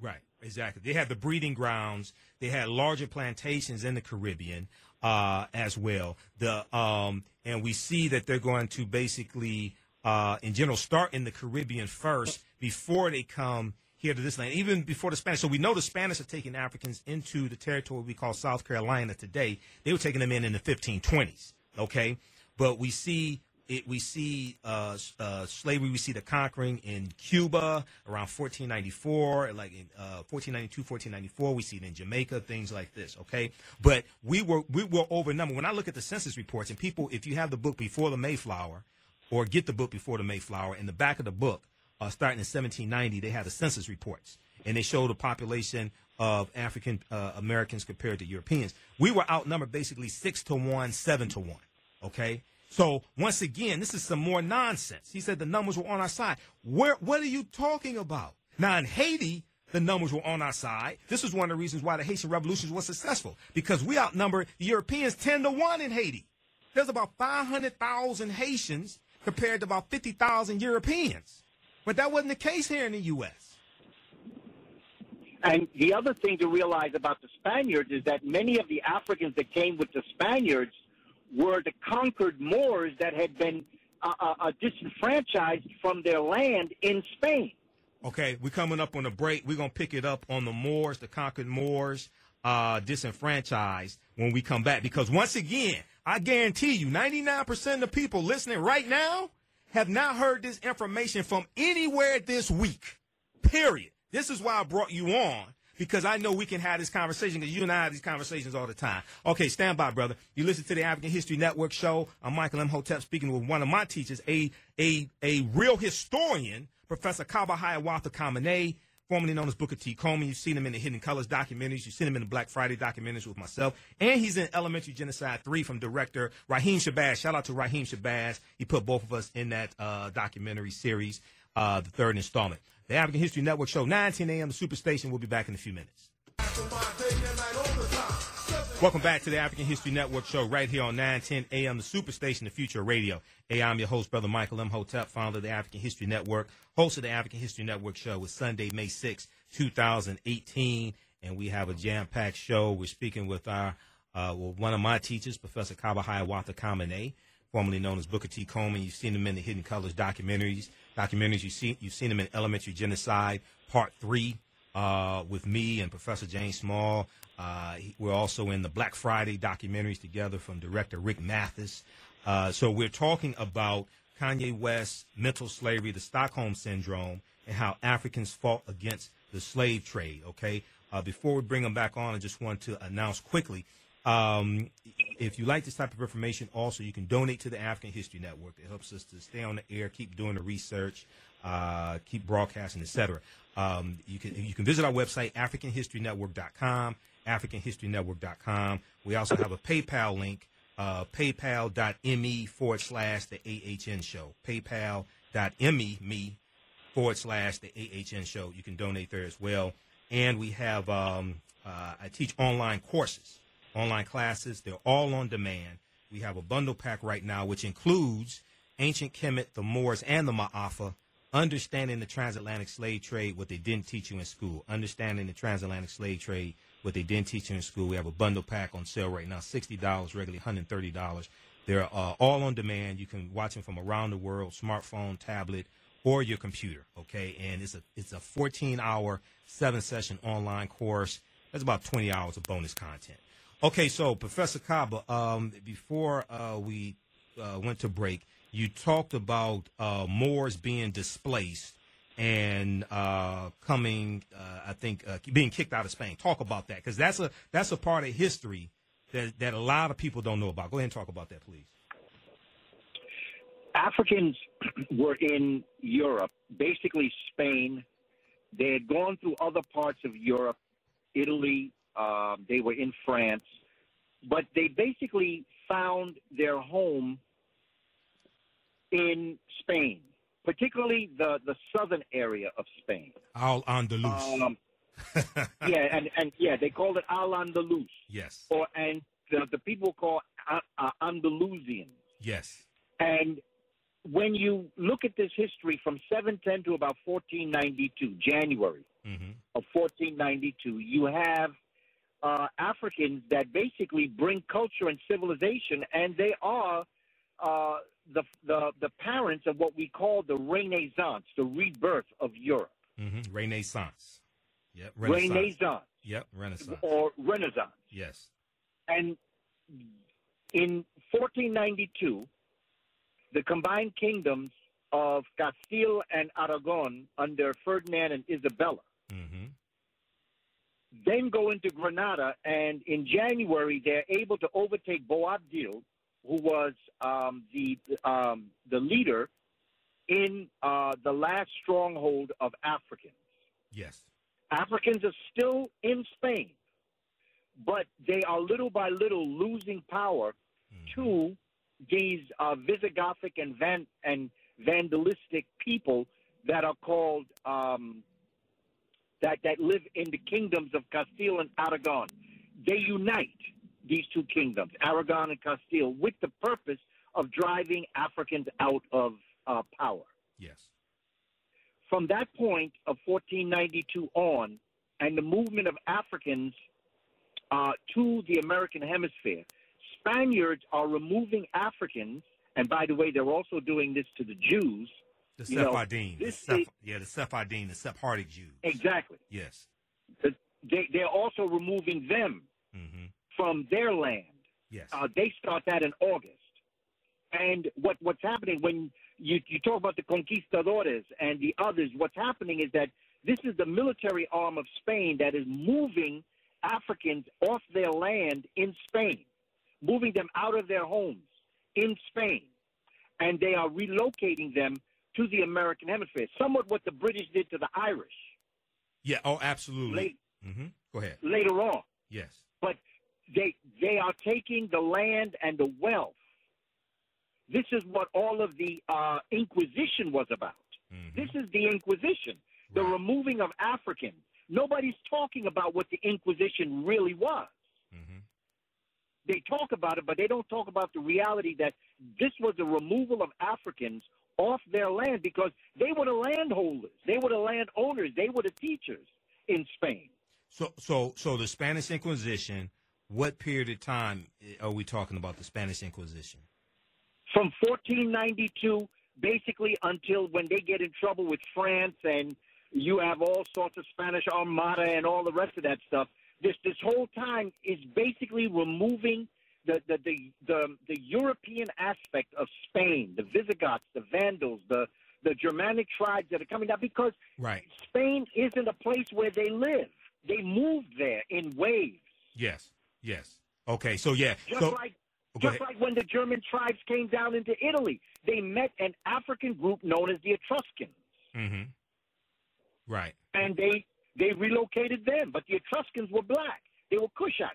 Right, exactly. They had the breeding grounds. They had larger plantations in the Caribbean uh, as well. The um, and we see that they're going to basically, uh, in general, start in the Caribbean first before they come here to this land, even before the Spanish. So we know the Spanish are taking Africans into the territory we call South Carolina today. They were taking them in in the fifteen twenties, okay? But we see it. We see uh, uh, slavery. We see the conquering in Cuba around fourteen ninety-four, like in uh, fourteen ninety-two, fourteen ninety-four. We see it in Jamaica, things like this, okay? But we were we were overnumbered. When I look at the census reports, and people, if you have the book Before the Mayflower, or get the book Before the Mayflower, in the back of the book, Uh, starting in seventeen ninety, they had the census reports, and they showed the population of African uh, Americans compared to Europeans. We were outnumbered basically six to one, seven to one. Okay, so once again, this is some more nonsense. He said the numbers were on our side. Where? What are you talking about? Now in Haiti, the numbers were on our side. This is one of the reasons why the Haitian revolutions were successful, because we outnumbered the Europeans ten to one in Haiti. There's about five hundred thousand Haitians compared to about fifty thousand Europeans. But that wasn't the case here in the U S. And the other thing to realize about the Spaniards is that many of the Africans that came with the Spaniards were the conquered Moors that had been uh, uh, disenfranchised from their land in Spain. Okay, we're coming up on a break. We're going to pick it up on the Moors, the conquered Moors, uh, disenfranchised when we come back. Because once again, I guarantee you ninety-nine percent of the people listening right now have not heard this information from anywhere this week, period. This is why I brought you on, because I know we can have this conversation, because you and I have these conversations all the time. Okay, stand by, brother. You listen to the African History Network show. I'm Michael M. Hotep, speaking with one of my teachers, a a a real historian, Professor Kaba Hiawatha Kamene, formerly known as Booker T. Coleman. You've seen him in the Hidden Colors documentaries. You've seen him in the Black Friday documentaries with myself. And he's in Elementary Genocide three from director Raheem Shabazz. Shout out to Raheem Shabazz. He put both of us in that uh, documentary series, uh, the third installment. The African History Network show, nine ten a m The Superstation. We'll be back in a few minutes. Welcome back to the African History Network show right here on nine ten a m The Superstation, the future of radio. Hey, I'm your host, Brother Michael M. Hotep, founder of the African History Network, host of the African History Network show with Sunday, May sixth, two thousand eighteen. And we have a jam-packed show. We're speaking with our uh, well, one of my teachers, Professor Kaba Hiawatha Kamene, formerly known as Booker T. Coleman. You've seen him in the Hidden Colors documentaries. Documentaries you've seen, you've seen him in Elementary Genocide, Part three. Uh, with me and Professor James Small. Uh, we're also in the Black Friday documentaries together from director Rick Mathis. Uh, so we're talking about Kanye West, mental slavery, the Stockholm Syndrome, and how Africans fought against the slave trade, okay? Uh, before we bring them back on, I just want to announce quickly, um, if you like this type of information, also you can donate to the African History Network. It helps us to stay on the air, keep doing the research, uh, keep broadcasting, et cetera. Um, you can you can visit our website, African History Network dot com, African History Network dot com. We also have a PayPal link, uh, paypal.me forward slash the AHN show, paypal.me me forward slash the AHN show. You can donate there as well. And we have, um, uh, I teach online courses, online classes. They're all on demand. We have a bundle pack right now, which includes Ancient Kemet, the Moors, and the Ma'afa, Understanding the Transatlantic Slave Trade, What They Didn't Teach You in School. Understanding the Transatlantic Slave Trade, What They Didn't Teach You in School. We have a bundle pack on sale right now, sixty dollars, regularly one hundred thirty dollars. They're uh, all on demand. You can watch them from around the world, smartphone, tablet, or your computer, okay? And it's a it's a fourteen-hour, seven-session online course. That's about twenty hours of bonus content. Okay, so Professor Kaba, um, before uh, we uh, went to break, you talked about uh, Moors being displaced and uh, coming, uh, I think, uh, being kicked out of Spain. Talk about that, because that's a that's a part of history that that a lot of people don't know about. Go ahead and talk about that, please. Africans were in Europe, basically Spain. They had gone through other parts of Europe, Italy, uh, they were in France, but they basically found their home in Spain, particularly the, the southern area of Spain. Al-Andalus. Um, yeah, and, and yeah, they called it Al-Andalus. Yes. Or, and the, the people call uh, uh, Andalusians. Yes. And when you look at this history from seven ten to about fourteen ninety-two, January, mm-hmm. of fourteen ninety-two, you have uh, Africans that basically bring culture and civilization, and they are uh, the, the the parents of what we call the Renaissance, the rebirth of Europe. Mm-hmm. Renaissance. Yep. Renaissance. Renaissance. Yep. Renaissance. Or Renaissance. Yes. And in fourteen ninety-two, the combined kingdoms of Castile and Aragon under Ferdinand and Isabella, mm-hmm. then go into Granada, and in January they're able to overtake Boabdil, who was um, the um, the leader in uh, the last stronghold of Africans. Yes, Africans are still in Spain, but they are little by little losing power mm-hmm. to these uh, Visigothic and van and vandalistic people that are called um, that that live in the kingdoms of Castile and Aragon. They unite these two kingdoms, Aragon and Castile, with the purpose of driving Africans out of uh, power. Yes. From that point of fourteen ninety-two on, and the movement of Africans uh, to the American hemisphere. Spaniards are removing Africans, and by the way, they're also doing this to the Jews. The Sephardim. Know, the Sef is, yeah, the Sephardim, the Sephardic Jews. Exactly. Yes. The, they, they're also removing them mm-hmm. from their land. Yes. Uh, they start that in August. And what, what's happening when you, you talk about the conquistadores and the others, what's happening is that this is the military arm of Spain that is moving Africans off their land in Spain, moving them out of their homes in Spain, and they are relocating them to the American hemisphere, somewhat what the British did to the Irish. Yeah, oh, absolutely. Late, mm-hmm. Go ahead. Later on. Yes. But they, they are taking the land and the wealth. This is what all of the uh, Inquisition was about. Mm-hmm. This is the Inquisition, the right. removing of Africans. Nobody's talking about what the Inquisition really was. Mm-hmm. They talk about it, but they don't talk about the reality that this was the removal of Africans off their land because they were the landholders, they were the landowners, they were the teachers in Spain. So, so, so the Spanish Inquisition. What period of time are we talking about the Spanish Inquisition? From fourteen ninety-two, basically, until when they get in trouble with France, and you have all sorts of Spanish Armada and all the rest of that stuff. This this whole time is basically removing the the, the the the European aspect of Spain, the Visigoths, the Vandals, the the Germanic tribes that are coming down because right. Spain isn't a place where they live. They moved there in waves. Yes, yes. Okay, so yeah, just so, like just like when the German tribes came down into Italy, they met an African group known as the Etruscans. Mm-hmm. Right, and they. They relocated them, but the Etruscans were black. They were Cushites.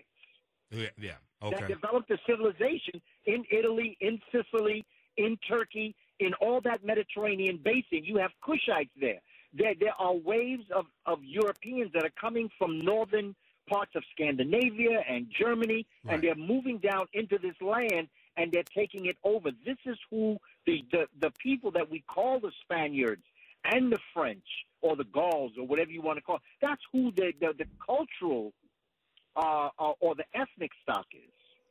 Yeah, yeah. Okay. That developed a civilization in Italy, in Sicily, in Turkey, in all that Mediterranean basin. You have Cushites there. There, there are waves of, of Europeans that are coming from northern parts of Scandinavia and Germany, right. and they're moving down into this land, and they're taking it over. This is who the, the, the people that we call the Spaniards and the French or the Gauls or whatever you want to call it. That's who the, the, the cultural uh, uh, or the ethnic stock is.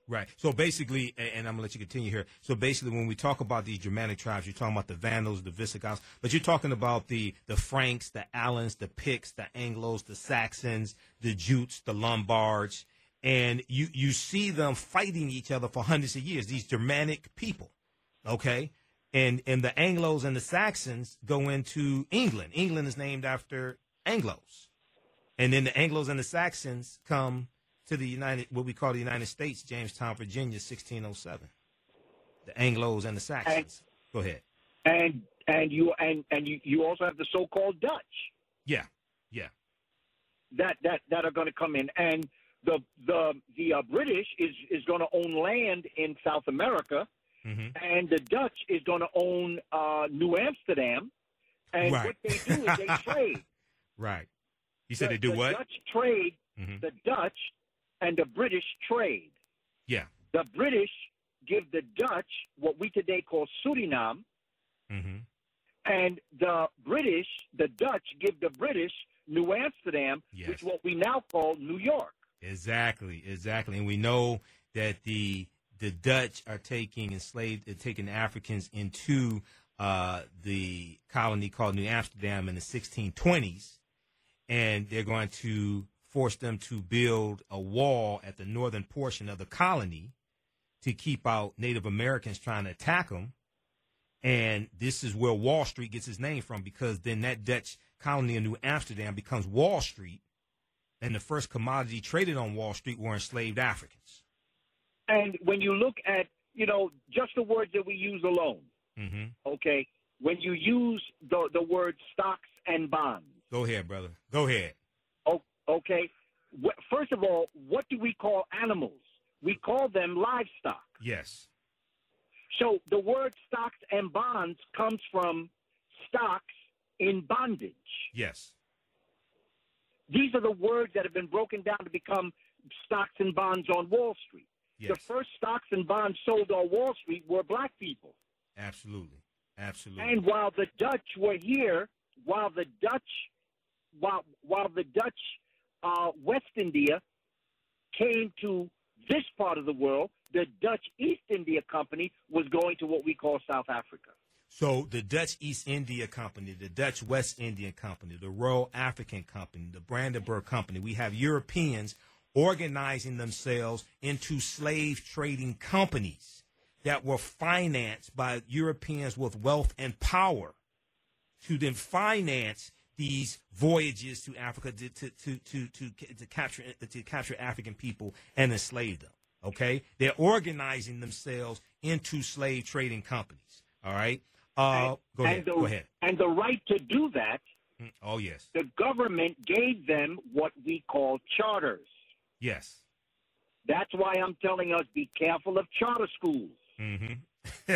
Right. So basically, and I'm going to let you continue here. So basically, when we talk about these Germanic tribes, you're talking about the Vandals, the Visigoths, but you're talking about the, the Franks, the Alans, the Picts, the Anglos, the Saxons, the Jutes, the Lombards. And you, you see them fighting each other for hundreds of years, these Germanic people, okay? And, and the Anglos and the Saxons go into England. England is named after Anglos. And then the Anglos and the Saxons come to the United, what we call the United States, Jamestown, Virginia, sixteen oh seven. The Anglos and the Saxons. And, go ahead. And and you and and you, you also have the so-called Dutch. Yeah, yeah. That that that are going to come in, and the the the uh, British is is going to own land in South America, mm-hmm. and the Dutch is going to own uh, New Amsterdam, and right. what they do is they trade. Right. You said the, they do the what? Dutch trade. Mm-hmm. The Dutch. And the British trade. Yeah. The British give the Dutch what we today call Suriname. Mm-hmm. And the British, the Dutch, give the British New Amsterdam, yes. which is what we now call New York. Exactly, exactly. And we know that the the Dutch are taking enslaved, taking Africans into uh, the colony called New Amsterdam in the sixteen twenties, and they're going to forced them to build a wall at the northern portion of the colony to keep out Native Americans trying to attack them. And this is where Wall Street gets its name from, because then that Dutch colony in New Amsterdam becomes Wall Street, and the first commodity traded on Wall Street were enslaved Africans. And when you look at, you know, just the words that we use alone, mm-hmm. okay, when you use the, the word stocks and bonds. Go ahead, brother. Go ahead. Okay, first of all, what do we call animals? We call them livestock. Yes. So the word stocks and bonds comes from stocks in bondage. Yes. These are the words that have been broken down to become stocks and bonds on Wall Street. Yes. The first stocks and bonds sold on Wall Street were black people. Absolutely, absolutely. And while the Dutch were here, while the Dutch, while, while the Dutch... Uh, West India came to this part of the world, the Dutch East India Company was going to what we call South Africa. So the Dutch East India Company, the Dutch West Indian Company, the Royal African Company, the Brandenburg Company, we have Europeans organizing themselves into slave trading companies that were financed by Europeans with wealth and power to then finance these voyages to Africa to to, to to to to capture to capture African people and enslave them. Okay, they're organizing themselves into slave trading companies. All right, uh, and, go ahead. The, go ahead. And the right to do that. Oh yes. The government gave them what we call charters. Yes. That's why I'm telling us be careful of charter schools. Mm-hmm.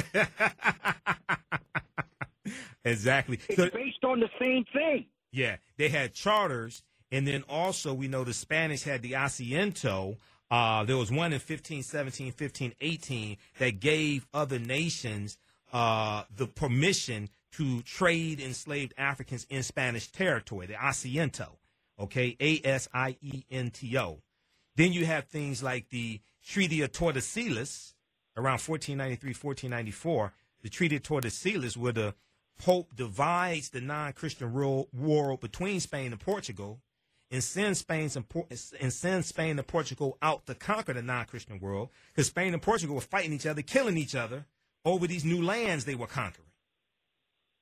Exactly. It's so, based on the same thing. Yeah, they had charters, and then also we know the Spanish had the Asiento. Uh, there was one in fifteen seventeen, fifteen eighteen that gave other nations uh, the permission to trade enslaved Africans in Spanish territory, the Asiento, okay, A S I E N T O. Then you have things like the Treaty of Tordesillas around fourteen ninety-three, fourteen ninety-four. The Treaty of Tordesillas were the Pope divides the non-Christian world between Spain and Portugal, and sends Spain and sends Spain and Portugal out to conquer the non-Christian world, because Spain and Portugal were fighting each other, killing each other over these new lands they were conquering.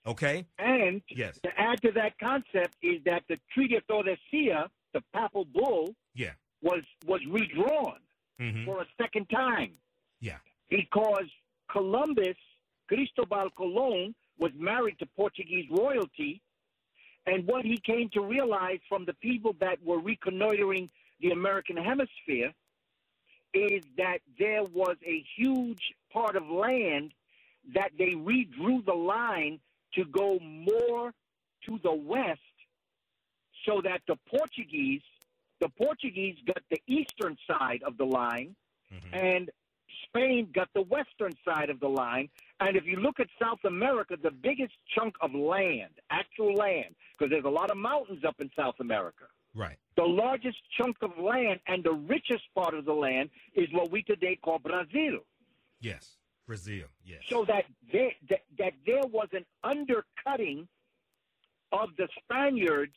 Okay. And yes. to add to that concept is that the Treaty of Tordesillas, the papal bull, yeah, was was redrawn mm-hmm. for a second time. Yeah, because Columbus, Cristóbal Colón, was married to Portuguese royalty, and what he came to realize from the people that were reconnoitering the American hemisphere is that there was a huge part of land that they redrew the line to go more to the west so that the Portuguese, the Portuguese got the eastern side of the line, mm-hmm. and Spain got the western side of the line. And if you look at South America, the biggest chunk of land, actual land, because there's a lot of mountains up in South America. Right. The largest chunk of land and the richest part of the land is what we today call Brazil. Yes, Brazil, yes. So that there, that, that there was an undercutting of the Spaniards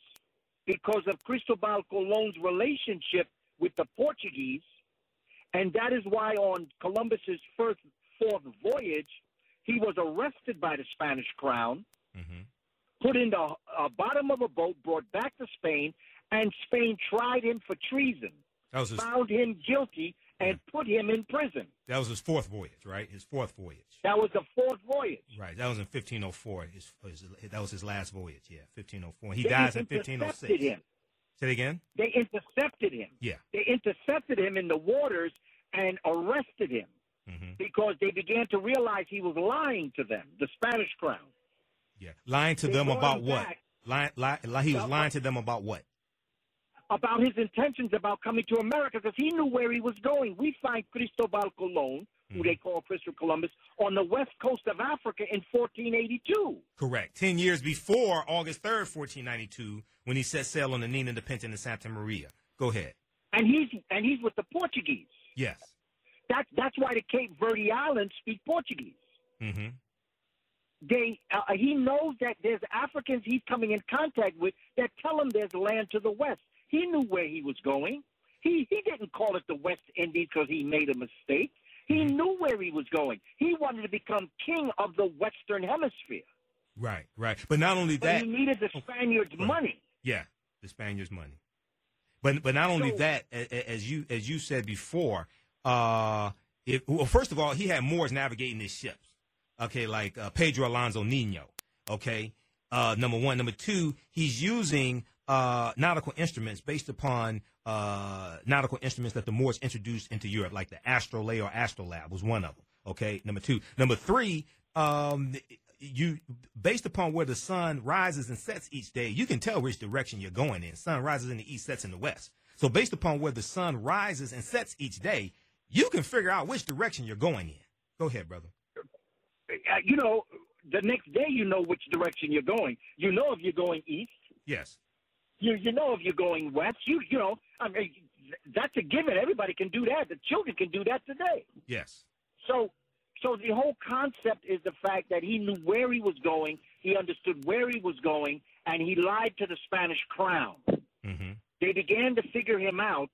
because of Cristobal Colón's relationship with the Portuguese, and that is why on Columbus's first fourth voyage, he was arrested by the Spanish crown, mm-hmm. put in the uh, bottom of a boat, brought back to Spain, and Spain tried him for treason, that was his... found him guilty, and yeah. put him in prison. That was his fourth voyage, right? His fourth voyage. That was the fourth voyage. Right. That was in fifteen oh four. His, his, that was his last voyage, yeah, fifteen oh four. He they dies in fifteen oh six. Him. Say it again? They intercepted him. Yeah. They intercepted him in the waters and arrested him mm-hmm. because they began to realize he was lying to them, the Spanish crown. Yeah. Lying to they them about what? Lying, lie, lie, he was about, lying to them about what? About his intentions about coming to America, because he knew where he was going. We find Cristobal Colón, mm-hmm. who they call Christopher Columbus, on the west coast of Africa in fourteen eighty-two. Correct. Ten years before August third, fourteen ninety-two, when he set sail on the Nina, the Pinta, and the Santa Maria. Go ahead. And he's and he's with the Portuguese. Yes. That, that's why the Cape Verde Islands speak Portuguese. Mm-hmm. They, uh, he knows that there's Africans he's coming in contact with that tell him there's land to the west. He knew where he was going. He he didn't call it the West Indies because he made a mistake. He mm-hmm. knew where he was going. He wanted to become king of the Western Hemisphere. Right, right. But not only but that. He needed the Spaniards' right. money. Yeah, the Spaniards' money. But but not only so, that, as you as you said before, uh, if, well, first of all, he had Moors navigating his ships. Okay, like uh, Pedro Alonso Nino. Okay, uh, number one. Number two, he's using... Uh, nautical instruments based upon uh, nautical instruments that the Moors introduced into Europe, like the astrolabe or astrolabe was one of them. Okay, number two. Number three, um, you based upon where the sun rises and sets each day, you can tell which direction you're going in. Sun rises in the east, sets in the west. So based upon where the sun rises and sets each day, you can figure out which direction you're going in. Go ahead, brother. You know, the next day you know which direction you're going. You know if you're going east. Yes. You you know if you're going west, you you know, I mean, that's a given. Everybody can do that. The children can do that today. Yes. So so the whole concept is the fact that he knew where he was going, he understood where he was going, and he lied to the Spanish crown. Mm-hmm. They began to figure him out.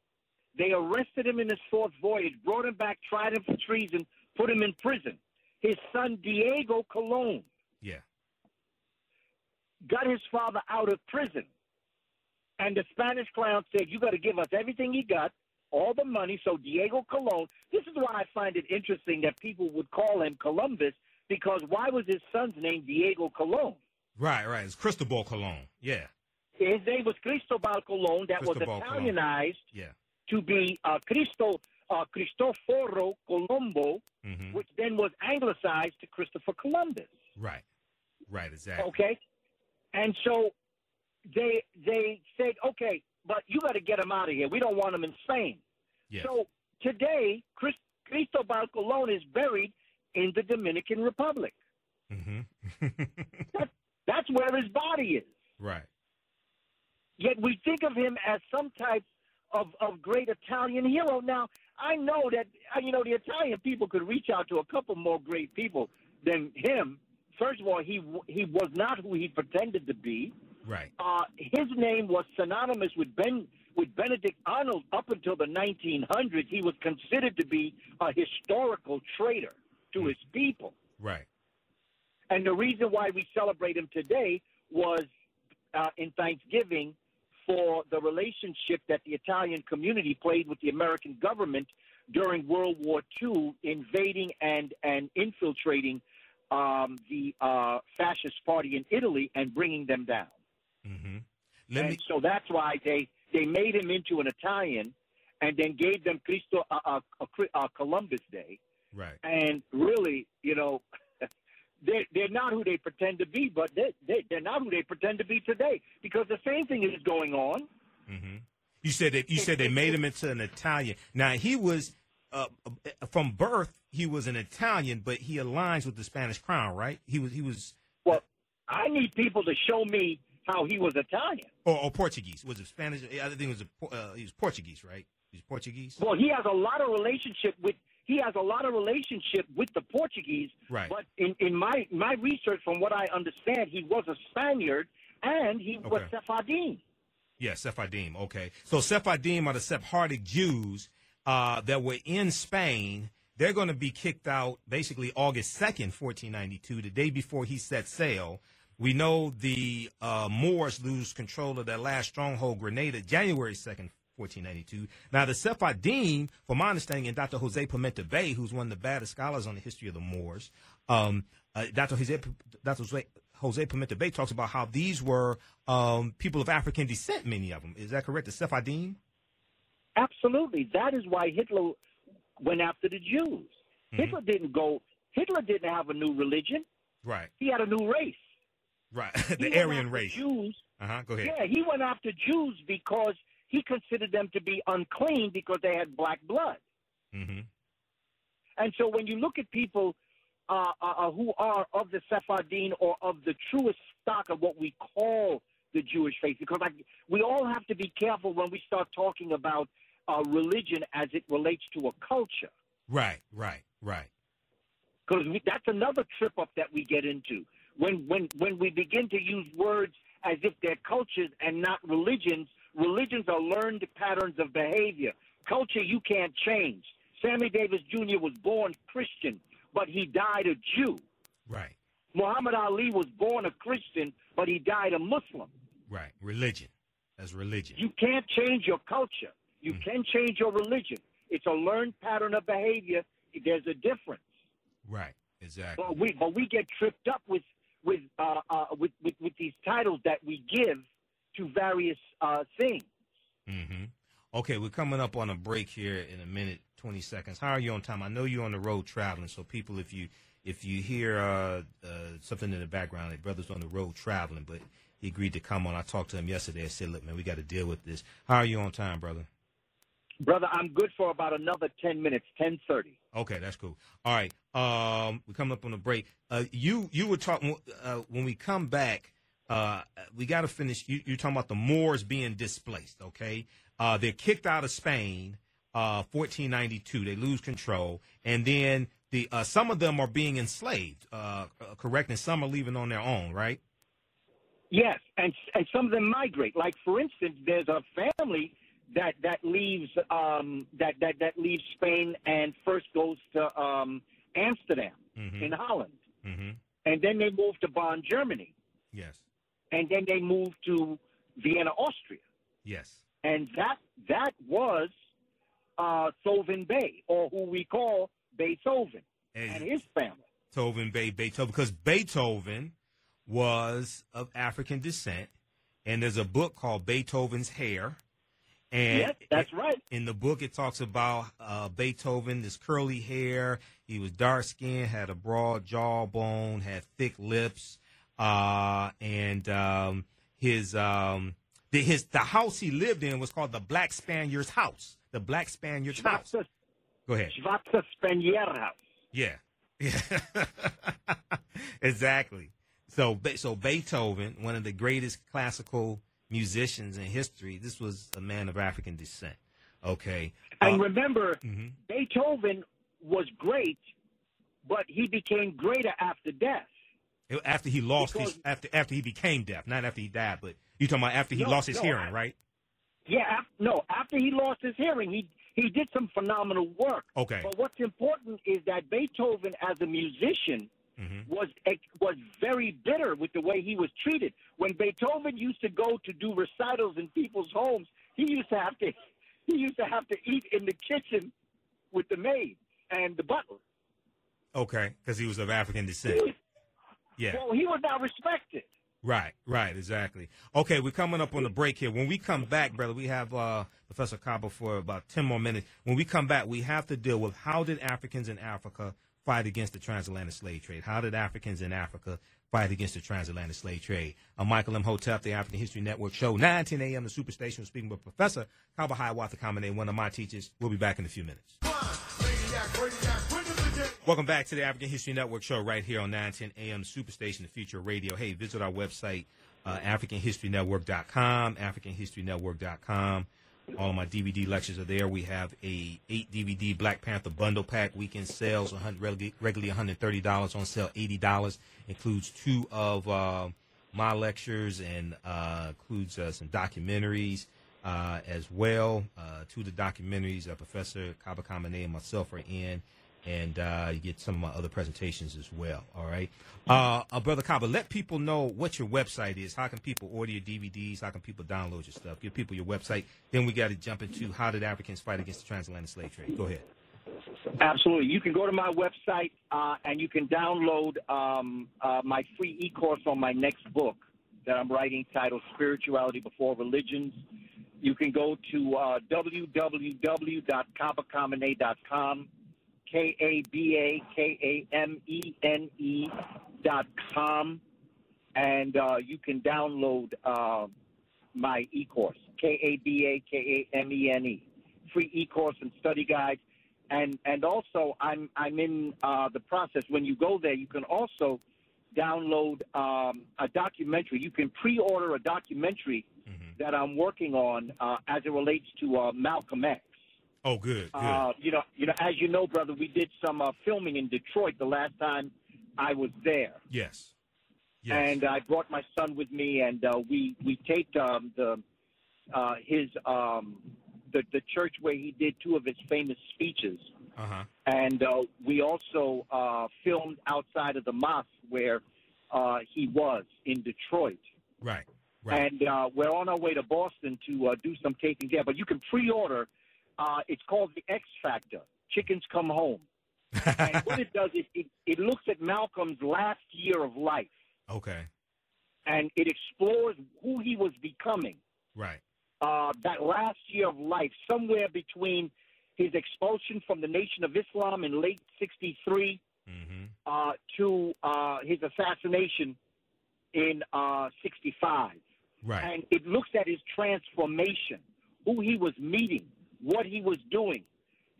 They arrested him in his fourth voyage, brought him back, tried him for treason, put him in prison. His son, Diego Colon, yeah, got his father out of prison. And the Spanish crown said, you got to give us everything he got, all the money. So Diego Colon, this is why I find it interesting that people would call him Columbus, because why was his son's name Diego Colon? Right, right. It's Cristobal Colon. Yeah. His name was Cristobal Colon that Cristobal was Italianized yeah. to be uh, Cristo, uh, Cristoforo Colombo, mm-hmm. which then was anglicized to Christopher Columbus. Right. Right, exactly. Okay. And so... They they said, okay, but you got to get him out of here. We don't want him in Spain. Yes. So today, Crist- Cristobal Colón is buried in the Dominican Republic. Mm-hmm. that, that's where his body is. Right. Yet we think of him as some type of, of great Italian hero. Now, I know that, you know, the Italian people could reach out to a couple more great people than him. First of all, he he was not who he pretended to be. Right. Uh, his name was synonymous with Ben with Benedict Arnold up until the nineteen hundreds. He was considered to be a historical traitor to his people. Right. And the reason why we celebrate him today was uh, in Thanksgiving for the relationship that the Italian community played with the American government during World War Two, invading and, and infiltrating um, the uh, fascist party in Italy and bringing them down. Mm-hmm. Let and me... so that's why they, they made him into an Italian and then gave them Cristo, uh, uh, uh, Columbus Day. Right. And really, you know, they're, they're not who they pretend to be, but they, they, they're not who they pretend to be today because the same thing is going on. Mm-hmm. You said that, you said they made him into an Italian. Now, he was, uh, from birth, he was an Italian, but he aligns with the Spanish crown, right? He was, he was. Well, I need people to show me how he was Italian. Or, or Portuguese. Was it Spanish? I think it was a, uh, he was Portuguese, right? He was Portuguese. Well, he has a lot of relationship with he has a lot of relationship with the Portuguese. Right. But in, in my my research, from what I understand, he was a Spaniard and he okay. was Sephardim. Yeah, Sephardim. Okay. So Sephardim are the Sephardic Jews uh, that were in Spain. They're going to be kicked out basically August second, fourteen ninety-two, the day before he set sail. We know the uh, Moors lose control of their last stronghold, Grenada, January second, fourteen ninety-two. Now, the Sephardim, from my understanding, and Doctor Jose Pimenta Bay, who's one of the baddest scholars on the history of the Moors, um, uh, Doctor Jose, Doctor Jose, Jose Pimenta Bay talks about how these were um, people of African descent, many of them. Is that correct, the Sephardim? Absolutely. That is why Hitler went after the Jews. Mm-hmm. Hitler didn't go, Hitler didn't have a new religion. Right. He had a new race. Right. The Aryan race. Jews. Uh-huh. Go ahead. Yeah, he went after Jews because he considered them to be unclean because they had black blood. Mm-hmm. And so when you look at people uh, uh, who are of the Sephardim or of the truest stock of what we call the Jewish faith, because like, we all have to be careful when we start talking about Uh, religion as it relates to a culture. Right, right, right. Because that's another trip up that we get into. When, when, when we begin to use words as if they're cultures and not religions, religions are learned patterns of behavior. Culture you can't change. Sammy Davis Junior was born Christian, but he died a Jew. Right. Muhammad Ali was born a Christian, but he died a Muslim. Right, religion. That's religion. You can't change your culture. You can change your religion. It's a learned pattern of behavior. There's a difference. Right, exactly. But we but we get tripped up with with uh, uh, with, with with these titles that we give to various uh, things. Mm-hmm. Okay, we're coming up on a break here in a minute, twenty seconds. How are you on time? I know you're on the road traveling, so people, if you if you hear uh, uh, something in the background, like brother's on the road traveling, but he agreed to come on. I talked to him yesterday. I said, look, man, we got to deal with this. How are you on time, brother? Brother, I'm good for about another ten minutes, ten thirty. Okay, that's cool. All right, um, we're coming up on a break. Uh, you you were talking, uh, when we come back, uh, we got to finish. You, you're talking about the Moors being displaced, okay? Uh, they're kicked out of Spain, uh, fourteen ninety-two. They lose control. And then the uh, some of them are being enslaved, uh, correct? And some are leaving on their own, right? Yes, and, and some of them migrate. Like, for instance, there's a family that that leaves um, that that that leaves Spain and first goes to um, Amsterdam mm-hmm. in Holland, mm-hmm. and then they move to Bonn, Germany. Yes, and then they move to Vienna, Austria. Yes, and that that was uh, Thoven Bey, or who we call Beethoven and, and his family. Thoven Bey, Beethoven, because Beethoven was of African descent, and there's a book called Beethoven's Hair. And yes, that's right. In the book, it talks about uh, Beethoven, this curly hair. He was dark-skinned, had a broad jawbone, had thick lips, uh, and um, his um, the his the house he lived in was called the Black Spaniard's House. The Black Spaniard's Schwarze, House. Go ahead. Schwarze Spaniard House. Yeah, yeah, exactly. So, so Beethoven, one of the greatest classical musicians in history, this was a man of African descent. Okay. And uh, remember, mm-hmm. Beethoven was great, but he became greater after death. After he lost because, his, after after he became deaf, not after he died, but you're talking about after he no, lost his no, hearing, I, right? Yeah, after, no, after he lost his hearing, he, he did some phenomenal work. Okay. But what's important is that Beethoven, as a musician, Mm-hmm. was was very bitter with the way he was treated. When Beethoven used to go to do recitals in people's homes, he used to have to he used to have to eat in the kitchen with the maid and the butler. Okay, because he was of African descent. He was, yeah. Well, he was not respected. Right, right, exactly. Okay, we're coming up on the break here. When we come back, brother, we have uh, Professor Kaba for about ten more minutes. When we come back, we have to deal with how did Africans in Africa fight against the transatlantic slave trade? How did Africans in Africa fight against the transatlantic slave trade? I'm Michael M. Hotep, the African History Network show, nine ten a m The Superstation. We're speaking with Professor Kaba Hiawatha Kamene, one of my teachers. We'll be back in a few minutes. Welcome back to the African History Network show right here on nine ten a m Superstation, the future radio. Hey, visit our website, uh, African History Network dot com, African History Network dot com. All of my D V D lectures are there. We have a eight D V D Black Panther bundle pack. Weekend sales, regularly one hundred thirty dollars, on sale eighty dollars. Includes two of uh, my lectures and uh, includes uh, some documentaries uh, as well. Uh, two of the documentaries uh, Professor Kaba Kamene and myself are in. And uh, you get some of my other presentations as well, all right? Uh, uh, Brother Kaba, let people know what your website is. How can people order your D V Ds? How can people download your stuff? Give people your website. Then we got to jump into how did Africans fight against the transatlantic slave trade. Go ahead. Absolutely. You can go to my website, uh, and you can download um, uh, my free e-course on my next book that I'm writing titled Spirituality Before Religions. You can go to uh, w w w dot kaba kamene dot com. K A B A K A M E N E dot com, and uh, you can download uh, my e-course, K A B A K A M E N E, free e-course and study guides. And, and also, I'm, I'm in uh, the process. When you go there, you can also download um, a documentary. You can pre-order a documentary mm-hmm. that I'm working on uh, as it relates to uh, Malcolm X. Oh, good, good. Uh, you know, you know, as you know, brother, we did some uh, filming in Detroit the last time I was there. Yes. Yes. And I brought my son with me, and uh, we we taped um, the uh, his um, the the church where he did two of his famous speeches. Uh-huh. And uh, we also uh, filmed outside of the mosque where uh, he was in Detroit. Right. Right. And uh, we're on our way to Boston to uh, do some taping there, but you can pre-order. Uh, it's called The X Factor, Chickens Come Home. And what it does is it, it looks at Malcolm's last year of life. Okay. And it explores who he was becoming. Right. Uh, that last year of life, somewhere between his expulsion from the Nation of Islam in late sixty-three mm-hmm. uh, to uh, his assassination in uh, sixty-five. Right. And it looks at his transformation, who he was meeting, what he was doing,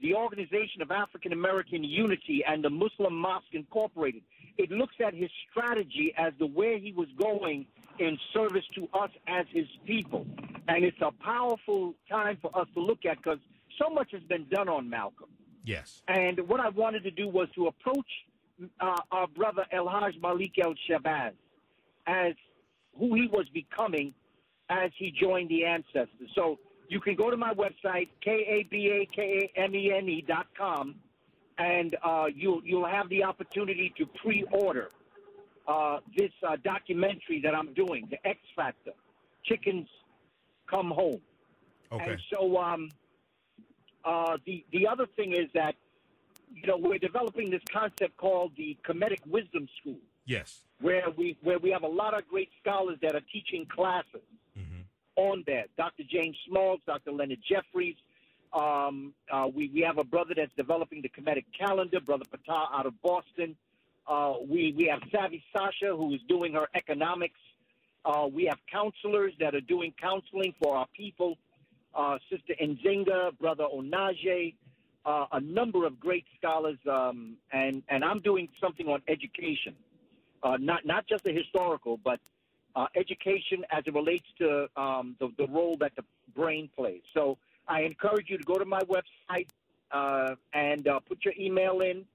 the Organization of African American Unity and the Muslim Mosque Incorporated. It looks at his strategy as to where he was going in service to us as his people. And it's a powerful time for us to look at because so much has been done on Malcolm. Yes. And what I wanted to do was to approach uh, our brother El-Haj Malik El-Shabazz as who he was becoming as he joined the ancestors. So you can go to my website, K A B A K A M E N E dot com, and uh, you'll, you'll have the opportunity to pre-order uh, this uh, documentary that I'm doing, The X Factor, Chickens Come Home. Okay. And so um, uh, the, the other thing is that, you know, we're developing this concept called the Kemetic Wisdom School. Yes. Where we, where we have a lot of great scholars that are teaching classes. On that, Doctor James Small, Doctor Leonard Jeffries. Um, uh, we, we have a brother that's developing the Kemetic calendar, Brother Patah out of Boston. Uh, we, we have Savvy Sasha, who is doing her economics. Uh, we have counselors that are doing counseling for our people, uh, Sister Nzinga, Brother Onaje, uh, a number of great scholars. Um, and, and I'm doing something on education, uh, not, not just the historical, but Uh, education as it relates to um, the, the role that the brain plays. So I encourage you to go to my website uh, and uh, put your email in,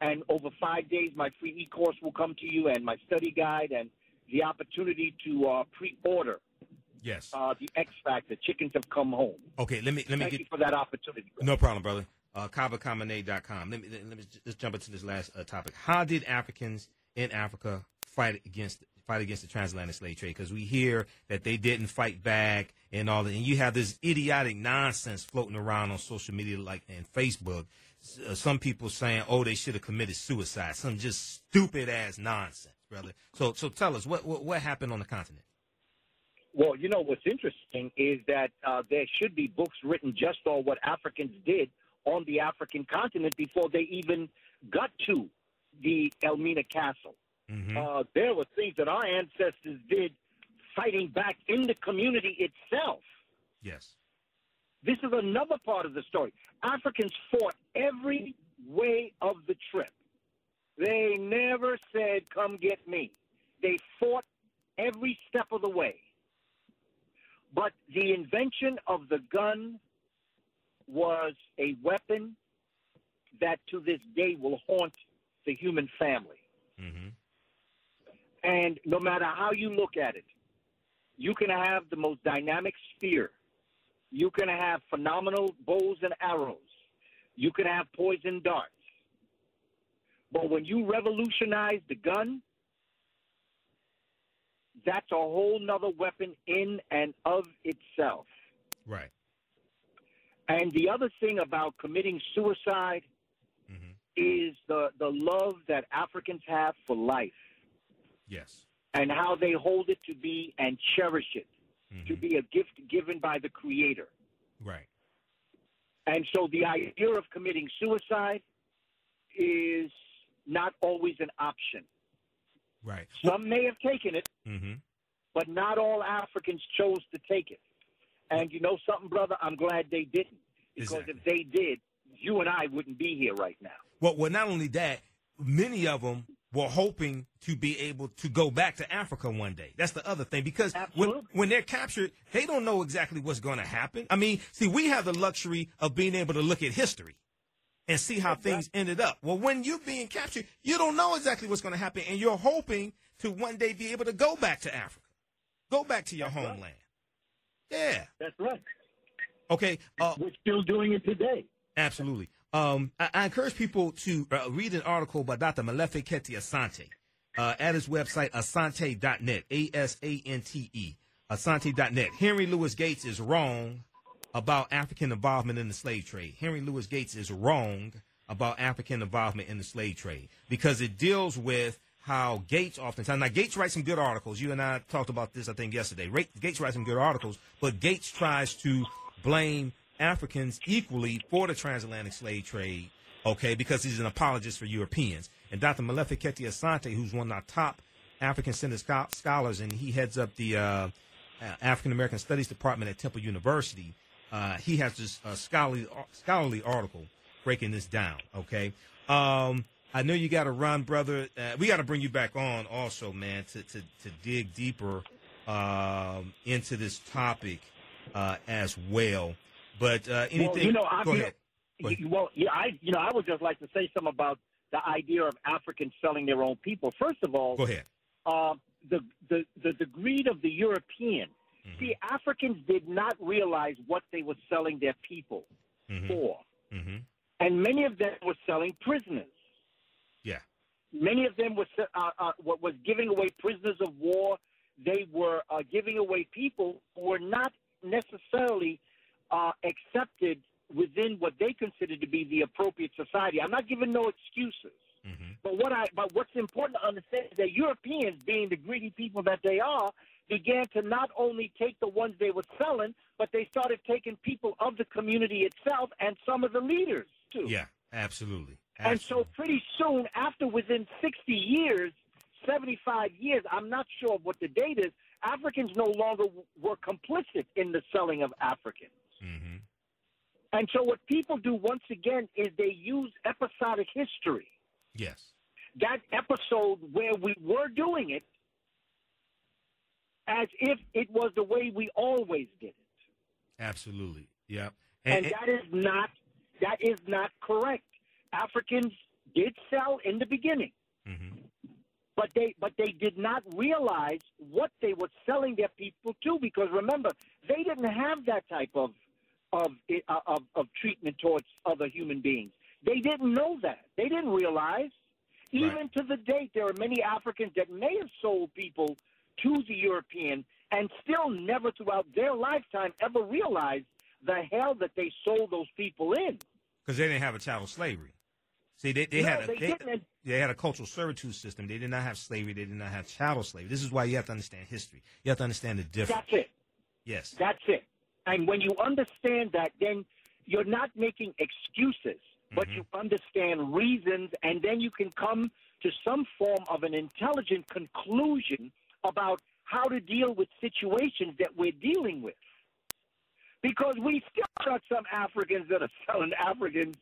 and over five days my free e-course will come to you and my study guide and the opportunity to uh, pre-order. Yes. Uh, the X Factor, Chickens Have Come Home. Okay, let me let me Thank get you for that opportunity. No problem, brother. Uh, Kaba Kamene dot com. Let me let me just jump into this last uh, topic. How did Africans in Africa fight against fight against the transatlantic slave trade? Because we hear that they didn't fight back and all that, and you have this idiotic nonsense floating around on social media like and Facebook. Uh, some people saying, "Oh, they should have committed suicide." Some just stupid ass nonsense, brother. So, so tell us what what, what happened on the continent. Well, you know what's interesting is that uh, there should be books written just on what Africans did on the African continent before they even got to the Elmina Castle. Mm-hmm. Uh, there were things that our ancestors did fighting back in the community itself. Yes. This is another part of the story. Africans fought every way of the trip. They never said, "Come get me." They fought every step of the way. But the invention of the gun was a weapon that to this day will haunt the human family. Mm-hmm. And no matter how you look at it, you can have the most dynamic spear. You can have phenomenal bows and arrows. You can have poison darts. But when you revolutionize the gun, that's a whole nother weapon in and of itself. Right. And the other thing about committing suicide mm-hmm. is the, the love that Africans have for life. Yes. And how they hold it to be and cherish it, mm-hmm. to be a gift given by the Creator. Right. And so the idea of committing suicide is not always an option. Right. Some may have taken it, mm-hmm. but not all Africans chose to take it. And you know something, brother? I'm glad they didn't. Because exactly. if they did, you and I wouldn't be here right now. Well, well, not only that, many of them were hoping to be able to go back to Africa one day. That's the other thing. Because when, when they're captured, they don't know exactly what's going to happen. I mean, see, we have the luxury of being able to look at history and see how exactly. things ended up. Well, when you're being captured, you don't know exactly what's going to happen, and you're hoping to one day be able to go back to Africa, go back to your That's homeland. Right. Yeah. That's right. Okay. Uh, We're still doing it today. Absolutely. Um, I, I encourage people to uh, read an article by Doctor Malefe Keti Asante uh, at his website, asante dot net, A S A N T E, asante dot net. Henry Louis Gates is wrong about African involvement in the slave trade. Henry Louis Gates is wrong about African involvement in the slave trade because it deals with how Gates oftentimes, now Gates writes some good articles. You and I talked about this, I think, yesterday. Ray, Gates writes some good articles, but Gates tries to blame Africans equally for the transatlantic slave trade, okay, because he's an apologist for Europeans. And Doctor Malefe Keti Asante, who's one of our top African Senate scholars, and he heads up the uh, African American Studies Department at Temple University, Uh, he has this uh, scholarly uh, scholarly article breaking this down. Okay, um, I know you got to run, brother. Uh, we got to bring you back on, also, man, to to, to dig deeper um, into this topic uh, as well. But uh, anything, well, you know, I, go ahead. Go ahead. Well, yeah, I, you know, I would just like to say something about the idea of Africans selling their own people. First of all, go ahead. Uh, the the the greed of the European. Mm-hmm. See, Africans did not realize what they were selling their people mm-hmm. for. Mm-hmm. And many of them were selling prisoners. Yeah. Many of them were uh, uh, was giving away prisoners of war. They were uh, giving away people who were not necessarily uh, accepted within what they considered to be the appropriate society. I'm not giving no excuses. Mm-hmm. But what I but what's important to understand is that Europeans, being the greedy people that they are, began to not only take the ones they were selling, but they started taking people of the community itself and some of the leaders, too. Yeah, absolutely. absolutely. And so pretty soon, after within sixty years, seventy-five years, I'm not sure what the date is, Africans no longer were complicit in the selling of Africans. Mm-hmm. And so what people do, once again, is they use episodic history. Yes. That episode where we were doing it, as if it was the way we always did it. Absolutely, yeah. And, and that is not that is not correct. Africans did sell in the beginning, mm-hmm. but they but they did not realize what they were selling their people to. Because remember, they didn't have that type of of of, of treatment towards other human beings. They didn't know that. They didn't realize. Even right. to the date, there are many Africans that may have sold people to the European and still never throughout their lifetime ever realized the hell that they sold those people in. Because they didn't have a chattel slavery. See, they, they, no, had a, they, they, they had a cultural servitude system. They did not have slavery. They did not have chattel slavery. This is why you have to understand history. You have to understand the difference. That's it. Yes. That's it. And when you understand that, then you're not making excuses, but mm-hmm. you understand reasons, and then you can come to some form of an intelligent conclusion about how to deal with situations that we're dealing with. Because we still got some Africans that are selling Africans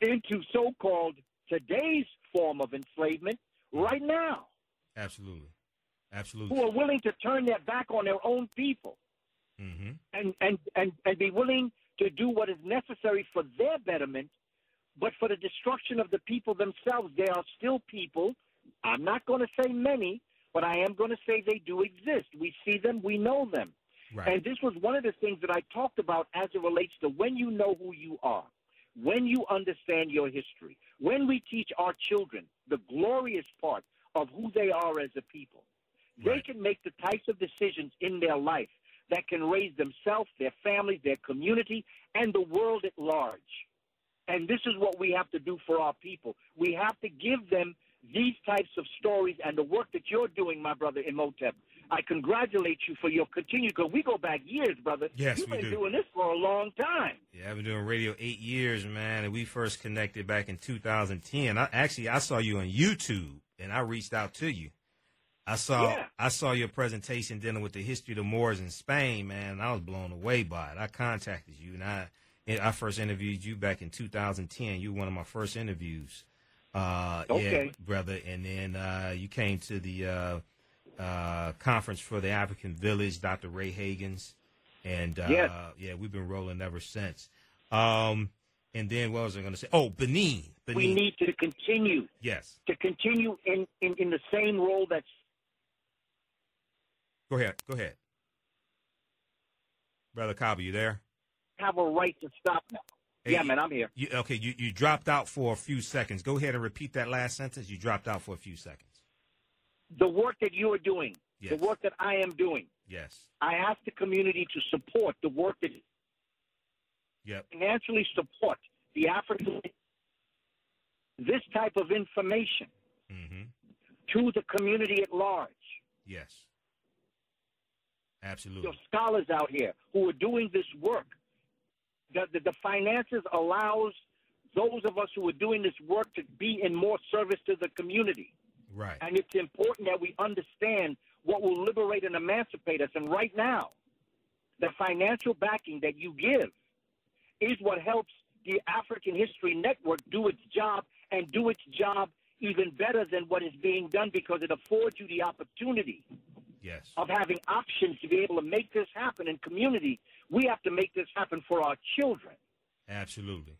into so-called today's form of enslavement right now. Absolutely. Absolutely. Who are willing to turn their back on their own people, mm-hmm. and, and, and, and be willing to do what is necessary for their betterment, but for the destruction of the people themselves. There are still people, I'm not going to say many, but I am going to say they do exist. We see them, we know them. Right. And this was one of the things that I talked about as it relates to when you know who you are, when you understand your history, when we teach our children the glorious part of who they are as a people. They right. can make the types of decisions in their life that can raise themselves, their families, their community, and the world at large. And this is what we have to do for our people. We have to give them these types of stories and the work that you're doing, my brother Imhotep. I congratulate you for your continued, because we go back years, brother. Yes, You've we been do. doing this for a long time. Yeah, I've been doing radio eight years, man, and we first connected back in two thousand ten. I, actually, I saw you on YouTube, and I reached out to you. I saw yeah. I saw your presentation dealing with the history of the Moors in Spain, man, and I was blown away by it. I contacted you, and I I first interviewed you back in two thousand ten. You were one of my first interviews, uh, okay. yeah, brother. And then uh, you came to the uh, uh, conference for the African Village, Doctor Ray Hagans, and uh, yes. yeah, we've been rolling ever since. Um, and then what was I going to say? Oh, Benin. Benin. We need to continue. Yes. To continue in, in, in the same role that's Go ahead. Go ahead. Brother Kaba, you there? Have a right to stop now. Hey, yeah, you, man, I'm here. You, okay, you, you dropped out for a few seconds. Go ahead and repeat that last sentence. You dropped out for a few seconds. The work that you are doing, yes. the work that I am doing. Yes. I ask the community to support the work that yep. financially support the African, this type of information mm-hmm. to the community at large. Yes. Absolutely. Your scholars out here who are doing this work, the, the, the finances allows those of us who are doing this work to be in more service to the community. Right. And it's important that we understand what will liberate and emancipate us. And right now, the financial backing that you give is what helps the African History Network do its job and do its job even better than what is being done, because it affords you the opportunity Yes. of having options to be able to make this happen in community. We have to make this happen for our children. Absolutely.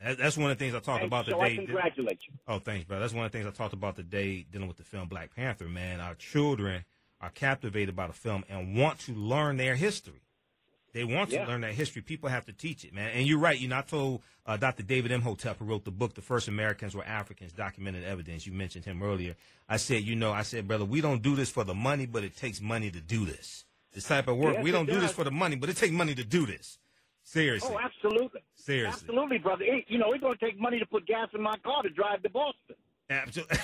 That's one of the things I talked and about so today. I congratulate you. Oh, thanks, brother. That's one of the things I talked about today dealing with the film Black Panther, man. Our children are captivated by the film and want to learn their history. They want yeah. to learn that history. People have to teach it, man. And you're right. You know, I told uh, Doctor David M. Hotep, who wrote the book, The First Americans Were Africans, Documented Evidence. You mentioned him earlier. I said, you know, I said, brother, we don't do this for the money, but it takes money to do this. This type of work, yes, we don't do this for the money, but it takes money to do this. Seriously. Oh, absolutely. Seriously. Absolutely, brother. It, you know, it's going to take money to put gas in my car to drive to Boston. Absolutely.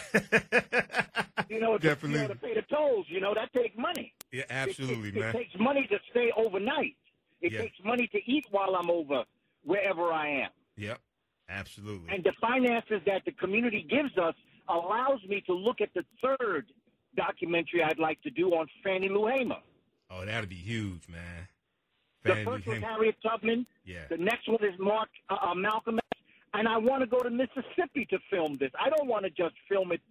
you know, Definitely. You know, to pay the tolls, you know, that takes money. Yeah, absolutely, it, it, man. It takes money to stay overnight. It yep. takes money to eat while I'm over wherever I am. Yep, absolutely. And the finances that the community gives us allows me to look at the third documentary I'd like to do on Fannie Lou Hamer. Oh, that would be huge, man. Fannie the first Lou was Harriet Tubman. Yeah. The next one is Mark uh, Malcolm X. And I want to go to Mississippi to film this. I don't want to just film it,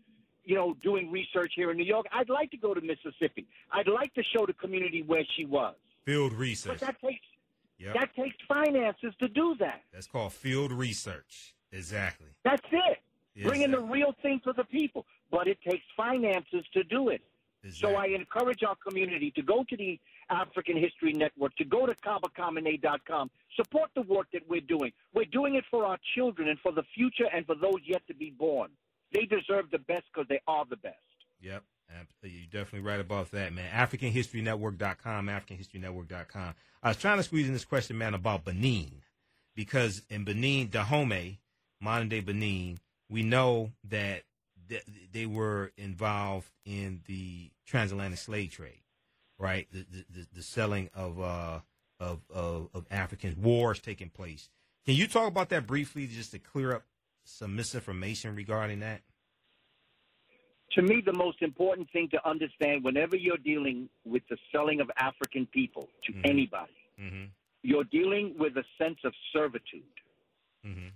you know, doing research here in New York. I'd like to go to Mississippi. I'd like to show the community where she was. Field research. But that takes yep. that takes finances to do that. That's called field research. Exactly. That's it. Exactly. Bringing the real thing to the people, but it takes finances to do it. Exactly. So I encourage our community to go to the African History Network, to go to Kaba Kamene dot com. Support the work that we're doing. We're doing it for our children and for the future and for those yet to be born. They deserve the best because they are the best. Yep. You're definitely right about that, man. African History Network dot com, African History Network dot com. I was trying to squeeze in this question, man, about Benin, because in Benin, Dahomey, modern-day Benin, we know that th they were involved in the transatlantic slave trade, right? The the, the selling of, uh, of of of Africans, wars taking place. Can you talk about that briefly, just to clear up some misinformation regarding that? To me, the most important thing to understand whenever you're dealing with the selling of African people to mm-hmm. anybody, mm-hmm. you're dealing with a sense of servitude. Mm-hmm.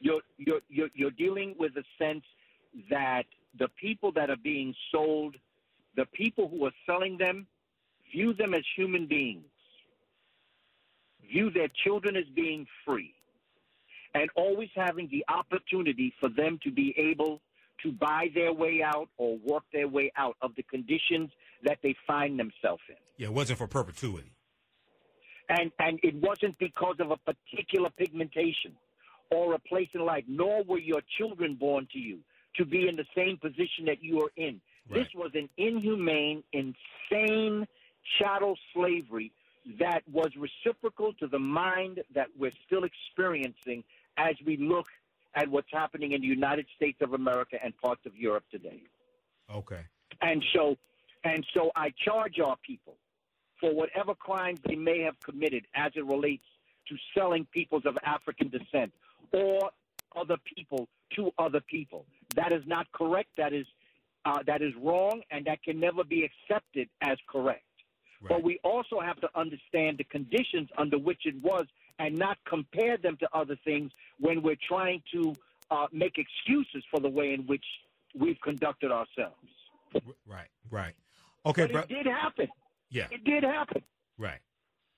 You're, you're, you're, you're dealing with a sense that the people that are being sold, the people who are selling them view them as human beings, view their children as being free, and always having the opportunity for them to be able to buy their way out or work their way out of the conditions that they find themselves in. Yeah, it wasn't for perpetuity. And, and it wasn't because of a particular pigmentation or a place in life, nor were your children born to you to be in the same position that you are in. Right. This was an inhumane, insane chattel slavery that was reciprocal to the mind that we're still experiencing as we look at what's happening in the United States of America and parts of Europe today. Okay. And so, and so I charge our people for whatever crimes they may have committed as it relates to selling peoples of African descent or other people to other people. That is not correct. That is, uh, that is wrong, and that can never be accepted as correct. Right. But we also have to understand the conditions under which it was and not compare them to other things when we're trying to uh, make excuses for the way in which we've conducted ourselves. Right, right. Okay, but it did happen. Yeah. It did happen. Right.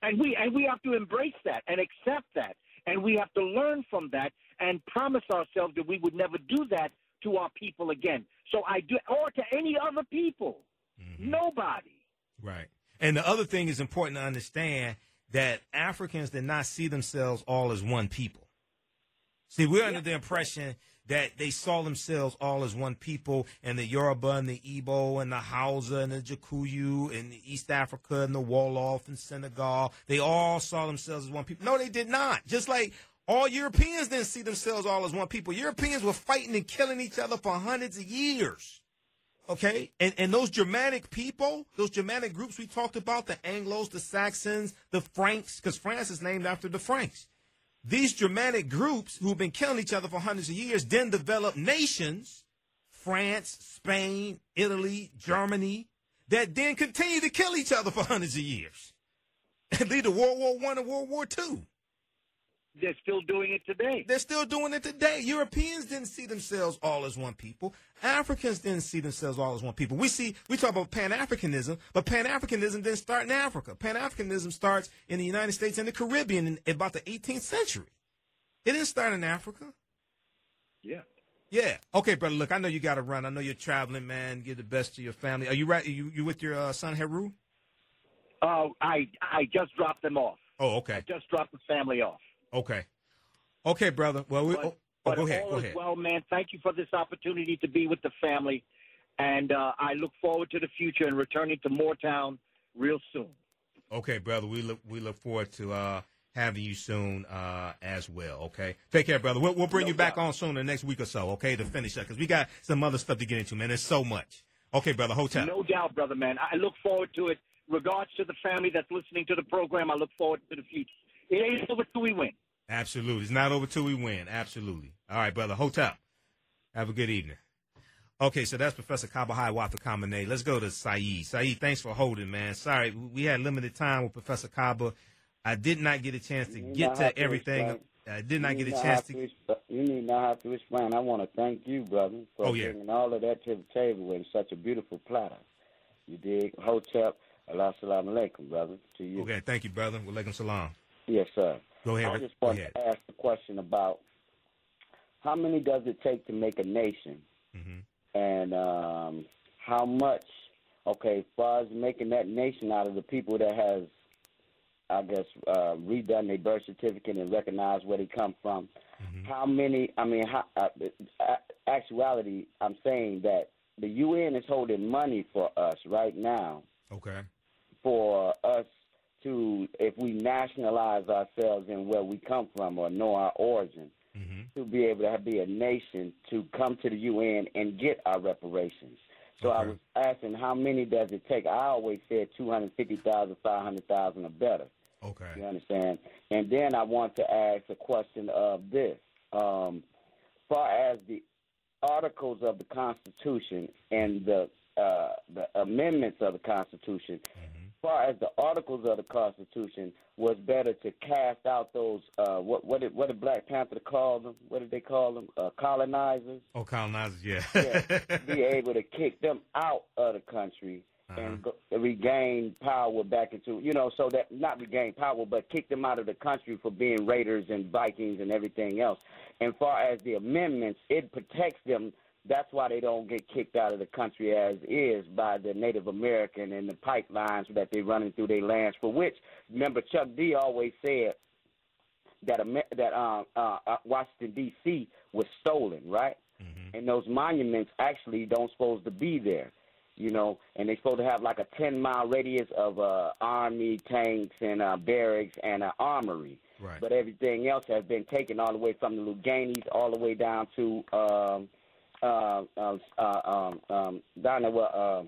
And we and we have to embrace that and accept that. And we have to learn from that and promise ourselves that we would never do that to our people again. So I do, or to any other people. Mm-hmm. Nobody. Right. And the other thing is important to understand that Africans did not see themselves all as one people. See, we're yeah. under the impression that they saw themselves all as one people, and the Yoruba and the Igbo and the Hausa and the Jakuyu and the East Africa and the Wolof and Senegal, they all saw themselves as one people. No, they did not. Just like all Europeans didn't see themselves all as one people. Europeans were fighting and killing each other for hundreds of years. Okay, and, and those Germanic people, those Germanic groups we talked about, the Anglos, the Saxons, the Franks, because France is named after the Franks. These Germanic groups who've been killing each other for hundreds of years then developed nations, France, Spain, Italy, Germany, that then continue to kill each other for hundreds of years. And lead to World War One and World War Two. They're still doing it today. They're still doing it today. Europeans didn't see themselves all as one people. Africans didn't see themselves all as one people. We see, we talk about Pan-Africanism, but Pan-Africanism didn't start in Africa. Pan-Africanism starts in the United States and the Caribbean in about the eighteenth century. It didn't start in Africa. Yeah. Yeah. Okay, brother, look, I know you got to run. I know you're traveling, man. Give the best to your family. Are you right? Are you, you with your uh, son, Heru? Oh, I, I just dropped them off. Oh, okay. I just dropped the family off. Okay. Okay, brother. Well, we, but, oh, but go ahead. All go ahead. Is well, man, thank you for this opportunity to be with the family. And uh, I look forward to the future and returning to Moortown real soon. Okay, brother. We look we look forward to uh, having you soon uh, as well. Okay. Take care, brother. We'll, we'll bring no you back problem. on soon in the next week or so, okay, to finish up, because we got some other stuff to get into, man. There's so much. Okay, brother. Hotel. No doubt, brother, man. I look forward to it. Regards to the family that's listening to the program, I look forward to the future. It ain't over till we win. Absolutely. It's not over till we win. Absolutely. All right, brother. Hotep. Have a good evening. Okay, so that's Professor Kaba Hiawatha Kamene. Let's go to Saeed. Saeed, thanks for holding, man. Sorry, we had limited time with Professor Kaba. I did not get a chance to get to everything. I did not get a chance to. You need not have to explain. I want to thank you, brother, for oh, yeah. bringing all of that to the table in such a beautiful platter. You dig? Hotep. Allah salam alaikum, brother. To you. Okay, thank you, brother. Wa alaikum salam. Yes, sir. Go ahead. I just want to ask the question about how many does it take to make a nation, mm-hmm. and um, how much, okay, as far as making that nation out of the people that has, I guess, uh, redone their birth certificate and recognized where they come from, mm-hmm. how many, I mean, how, uh, actuality, I'm saying that the U N is holding money for us right now. Okay. For us. To if we nationalize ourselves and where we come from or know our origin, mm-hmm. to be able to be a nation to come to the U N and get our reparations. So okay. I was asking, how many does it take? I always said two hundred fifty thousand, five hundred thousand, or better. Okay, you understand. And then I want to ask a question of this: um, far as the articles of the Constitution and the uh, the amendments of the Constitution. Mm-hmm. far as the articles of the Constitution, was better to cast out those, uh, what what did, what did Black Panther call them? What did they call them? Uh, colonizers? Oh, colonizers, yeah. Yeah. Be able to kick them out of the country uh-huh. and go, regain power back into, you know, so that, not regain power, but kick them out of the country for being raiders and Vikings and everything else. And far as the amendments, it protects them. That's why they don't get kicked out of the country as is by the Native American and the pipelines that they're running through their lands, for which, remember, Chuck D always said that that uh, uh, Washington, D C was stolen, right? Mm-hmm. And those monuments actually don't supposed to be there, you know, and they're supposed to have like a ten-mile radius of uh, army tanks and uh, barracks and an armory. Right. But everything else has been taken all the way from the Luganis all the way down to um, – Uh, uh, uh, um, um, down there, uh,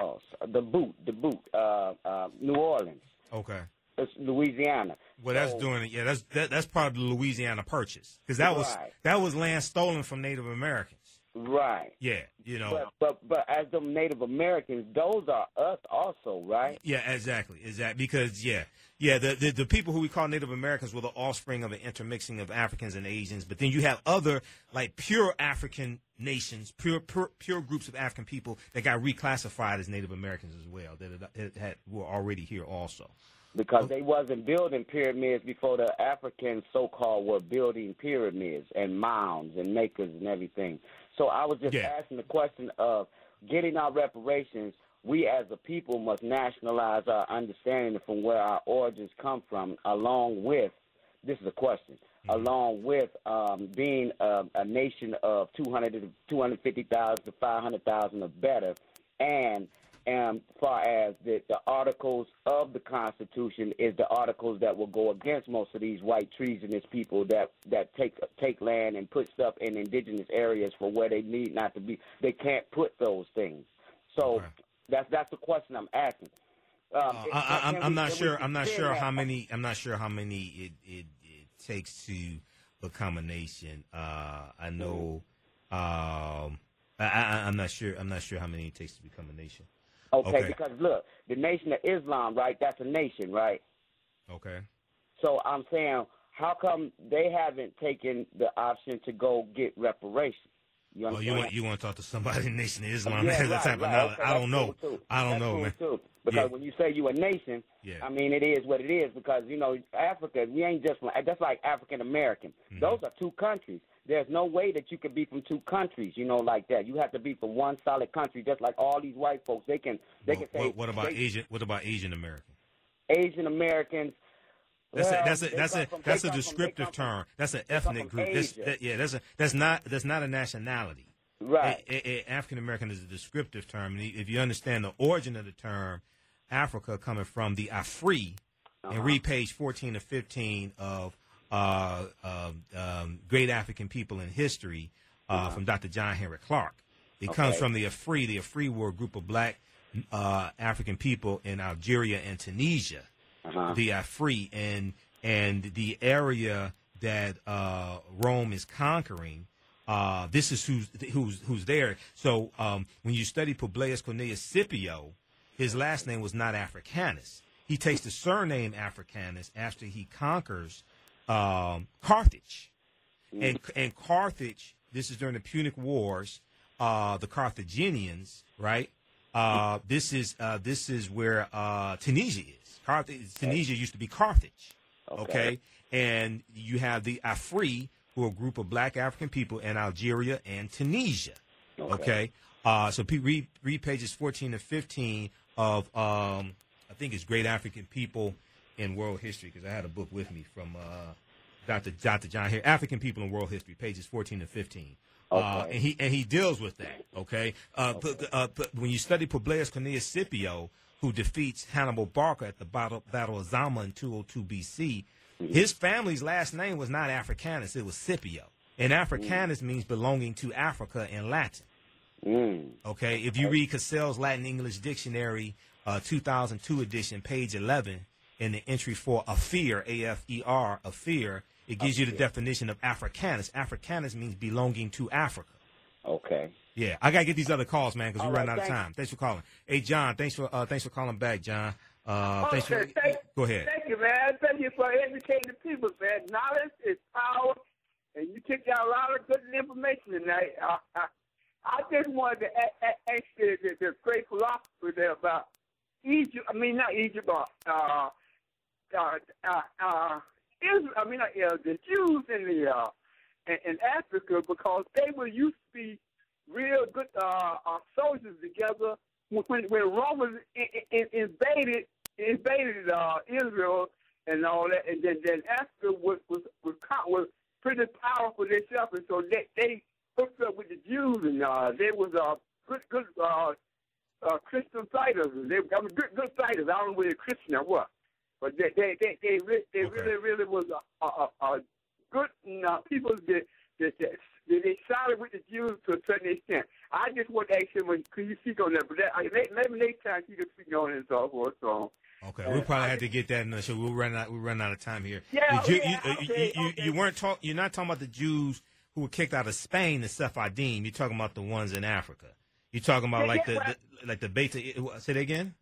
oh, the boot, the boot, uh, uh, New Orleans. Okay. It's Louisiana. Well, that's so, doing it. Yeah, that's that, that's part of the Louisiana Purchase, because that was right. that was land stolen from Native Americans. Right. Yeah, you know. But, but but as them Native Americans, those are us also, right? Yeah, exactly, exactly. Because yeah, yeah, the, the the people who we call Native Americans were the offspring of an intermixing of Africans and Asians. But then you have other like pure African nations, pure pure, pure groups of African people that got reclassified as Native Americans as well. That had, had, were already here also. Because they wasn't building pyramids before the Africans so-called were building pyramids and mounds and makers and everything. So I was just yeah. asking the question of getting our reparations. We as a people must nationalize our understanding from where our origins come from, along with, this is a question, mm-hmm. along with um, being a, a nation of two hundred to two hundred fifty thousand to five hundred thousand or better, and as far as the, the articles of the Constitution is the articles that will go against most of these white treasonous people that, that take take land and put stuff in indigenous areas for where they need not to be. They can't put those things. So okay. that's that's the question I'm asking. Um, uh, it, I, I'm, I'm, we, not sure, I'm not sure. I'm not sure how many. I'm not sure how many it it, it takes to become a nation. Uh, I know. Um, I, I, I'm not sure. I'm not sure how many it takes to become a nation. Okay, okay, because look, the Nation of Islam, right, that's a nation, right? Okay. So I'm saying, how come they haven't taken the option to go get reparations? You well, you want, you want to talk to somebody in the Nation of Islam yeah, that right, type right. of knowledge. Okay, I don't know. Cool I don't that's know, cool man. Too. Because yeah. when you say you're a nation, yeah. I mean, it is what it is, because, you know, Africa, we ain't just like, that's like African American. Mm-hmm. Those are two countries. There's no way that you could be from two countries, you know, like that. You have to be from one solid country, just like all these white folks. They can, they well, can say. What, what about they, Asian? What about Asian Americans? Asian Americans. That's well, a, that's a that's a from, that's a descriptive from, term. That's an ethnic group. That's, that, yeah, that's a, that's not that's not a nationality. Right. A, a, a African American is a descriptive term, and if you understand the origin of the term, Africa coming from the Afri, uh-huh. and read page fourteen or fifteen of. Uh, um, um, great African people in history uh, yeah. from Doctor John Henry Clark. It okay. comes from the Afri. The Afri were a group of black uh, African people in Algeria and Tunisia. Uh-huh. The Afri and and the area that uh, Rome is conquering. Uh, this is who's who's who's there. So um, when you study Publius Cornelius Scipio, his last name was not Africanus. He takes the surname Africanus after he conquers. Um, Carthage, and and Carthage. This is during the Punic Wars. Uh, the Carthaginians, right? Uh, this is uh, this is where uh, Tunisia is. Carthage, Tunisia used to be Carthage. Okay. okay, and you have the Afri, who are a group of black African people in Algeria and Tunisia. Okay, okay? Uh, so read, read pages fourteen and fifteen of um, I think it's Great African People in World History, because I had a book with me from uh, Doctor Doctor John here, African People in World History, pages fourteen to fifteen, okay. uh, and he and he deals with that. Okay, uh, okay. But, uh, but when you study Publius Cornelius Scipio, who defeats Hannibal Barca at the Battle, Battle of Zama in two oh two B C, his family's last name was not Africanus; it was Scipio, and Africanus mm. means belonging to Africa in Latin. Mm. Okay, if you read Cassell's Latin English Dictionary, uh, two thousand two edition, page eleven. In the entry for Afir, A F E R, Afir, it gives Afir. you the definition of Africanus. Africanus means belonging to Africa. Okay. Yeah, I gotta get these other calls, man, because we're right, running out thanks. of time. Thanks for calling. Hey, John, thanks for uh, thanks for calling back, John. Uh, okay, thanks for, thank, go ahead. Thank you, man. Thank you for educating the people, man. Knowledge is power, and you took out a lot of good information tonight. Uh, I, I just wanted to ask the, the, the great philosopher there about Egypt. I mean, not Egypt, but uh, uh, uh, uh, Israel. I mean, uh, the Jews in the uh, in, in Africa, because they were used to be real good uh, uh, soldiers together. When when Romans in, in, invaded invaded uh, Israel and all that, and then, then Africa was was was, was pretty powerful themselves, and so they they hooked up with the Jews, and uh, they was uh, good good uh, uh, Christian fighters. They I mean, good good fighters. I don't know whether Christian or what, but they they they they, they, they okay. really really was a, a, a good you know, people that that. that They sided with the Jews to a certain extent. I just want to ask him, could you speak on that? But that, maybe next time you can speak on it and so forth. So. Okay, uh, we probably I, have to get that in the show. We'll run out. We run out of time here. Yeah, you, yeah you, okay, you, okay. you weren't talk. You're not talking about the Jews who were kicked out of Spain, the Sephardim. You're talking about the ones in Africa. You're talking about yeah, like yeah, the, right. the like the Beta. Say that again.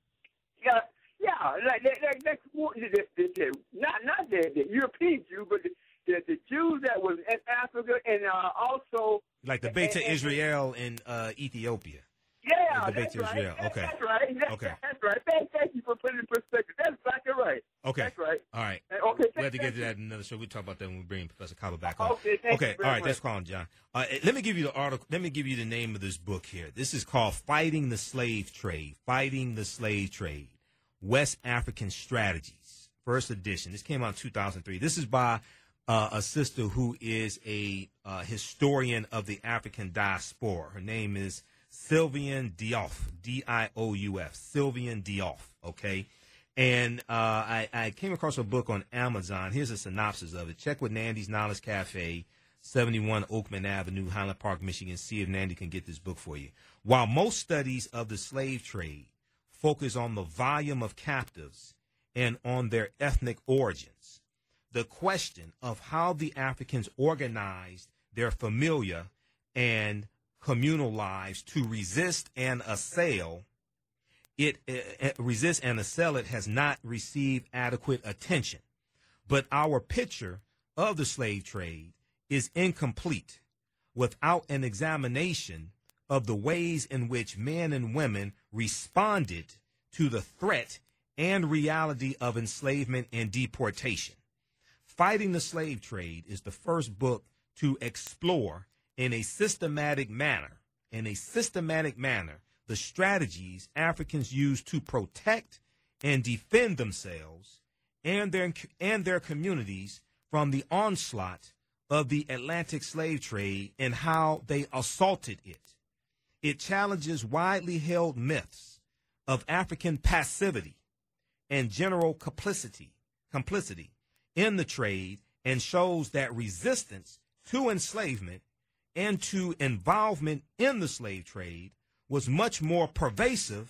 Yeah, yeah, like that. Like, like, like, not not the, the European Jew, but. The, The, the Jews that was in Africa and uh, also like the Beta and, and, Israel in uh, Ethiopia. Yeah, the that's, Beta right. Israel. That's, okay. that's right. That's, okay. That's right. Thank, thank you for putting it in perspective. That's exactly right. Okay. That's right. All right. And, okay. We we'll have to get to that in another show. We'll talk about that when we bring Professor Kaba back on. Okay. Thank okay. You all right. That's calling John. Uh, let me give you the article. Let me give you the name of this book here. This is called "Fighting the Slave Trade." Fighting the Slave Trade: West African Strategies, first edition. This came out in two thousand three. This is by Uh, a sister who is a uh, historian of the African diaspora. Her name is Sylviane Diouf, D I O U F, Sylviane Diouf, okay? And uh, I, I came across her book on Amazon. Here's a synopsis of it. Check with Nandy's Knowledge Cafe, seventy-one Oakman Avenue, Highland Park, Michigan. See if Nandy can get this book for you. While most studies of the slave trade focus on the volume of captives and on their ethnic origins, the question of how the Africans organized their familial and communal lives to resist and assail it, uh, resist and assail it has not received adequate attention. But our picture of the slave trade is incomplete without an examination of the ways in which men and women responded to the threat and reality of enslavement and deportation. Fighting the Slave Trade is the first book to explore in a systematic manner, in a systematic manner, the strategies Africans use to protect and defend themselves and their, and their communities from the onslaught of the Atlantic slave trade and how they assaulted it. It challenges widely held myths of African passivity and general complicity, complicity. in the trade, and shows that resistance to enslavement and to involvement in the slave trade was much more pervasive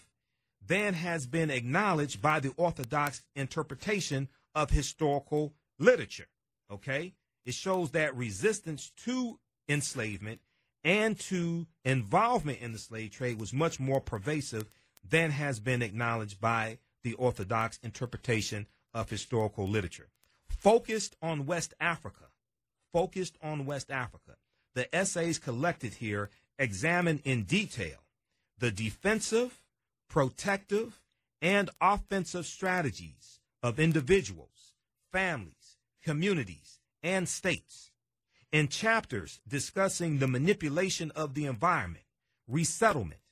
than has been acknowledged by the orthodox interpretation of historical literature. Okay? It shows that resistance to enslavement and to involvement in the slave trade was much more pervasive than has been acknowledged by the orthodox interpretation of historical literature. Focused on West Africa, focused on West Africa. The essays collected here examine in detail the defensive, protective, and offensive strategies of individuals, families, communities, and states. In chapters discussing the manipulation of the environment, resettlement,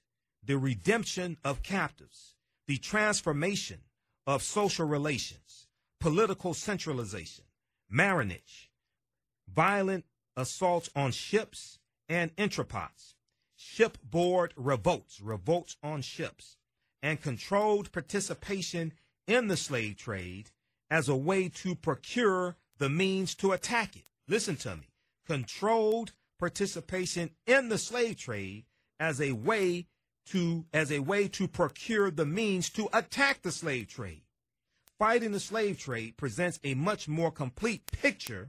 the redemption of captives, the transformation of social relations, political centralization, marronage, violent assaults on ships and entrepots, shipboard revolts, revolts on ships, and controlled participation in the slave trade as a way to procure the means to attack it. Listen to me. Controlled participation in the slave trade as a way to, as a way to procure the means to attack the slave trade. Fighting the Slave Trade presents a much more complete picture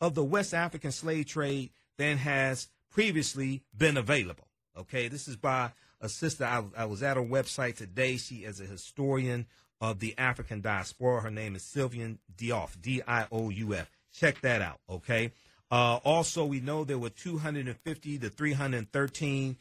of the West African slave trade than has previously been available. Okay, this is by a sister. I, I was at her website today. She is a historian of the African diaspora. Her name is Sylvian Diouf, D I O U F. Check that out, okay? Uh, also, we know there were two hundred fifty to three hundred thirteen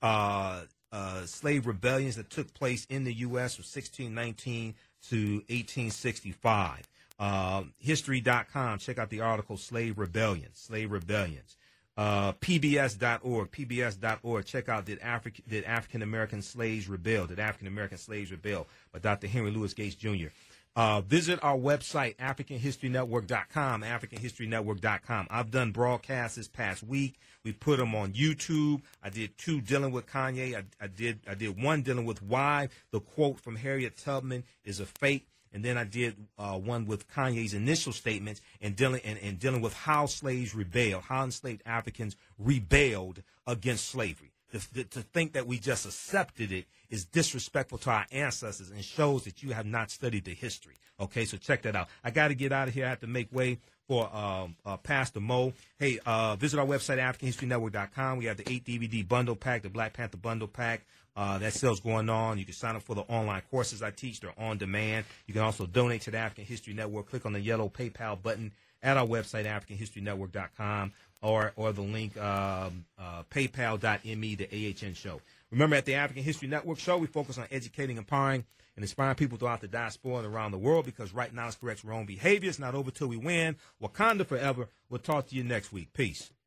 uh, uh, slave rebellions that took place in the U S from sixteen nineteen to eighteen sixty-five. Uh, history dot com, check out the article, Slave Rebellions, Slave Rebellions. Uh, P B S dot org, P B S dot org, check out Did, Afri- Did African American Slaves Rebel? Did African American Slaves Rebel? By Doctor Henry Louis Gates Junior Uh, visit our website, African History Network dot com, African History Network dot com. I've done broadcasts this past week. We put them on YouTube. I did two dealing with Kanye. I, I did I did one dealing with why the quote from Harriet Tubman is a fake. And then I did uh, one with Kanye's initial statements and dealing and, and dealing with how slaves rebelled, how enslaved Africans rebelled against slavery. To, to think that we just accepted it is disrespectful to our ancestors and shows that you have not studied the history. Okay, so check that out. I got to get out of here. I have to make way for um, uh, Pastor Mo. Hey, uh, visit our website, African History Network dot com. We have the eight D V D bundle pack, the Black Panther bundle pack. Uh, that sale's going on. You can sign up for the online courses I teach. They're on demand. You can also donate to the African History Network. Click on the yellow PayPal button at our website, African History Network dot com. Or, or the link um, uh, paypal dot me, the A H N show. Remember, at the African History Network show, we focus on educating, empowering, and inspiring people throughout the diaspora and around the world, because right now it's correct wrong behavior. It's not over till we win. Wakanda forever. We'll talk to you next week. Peace.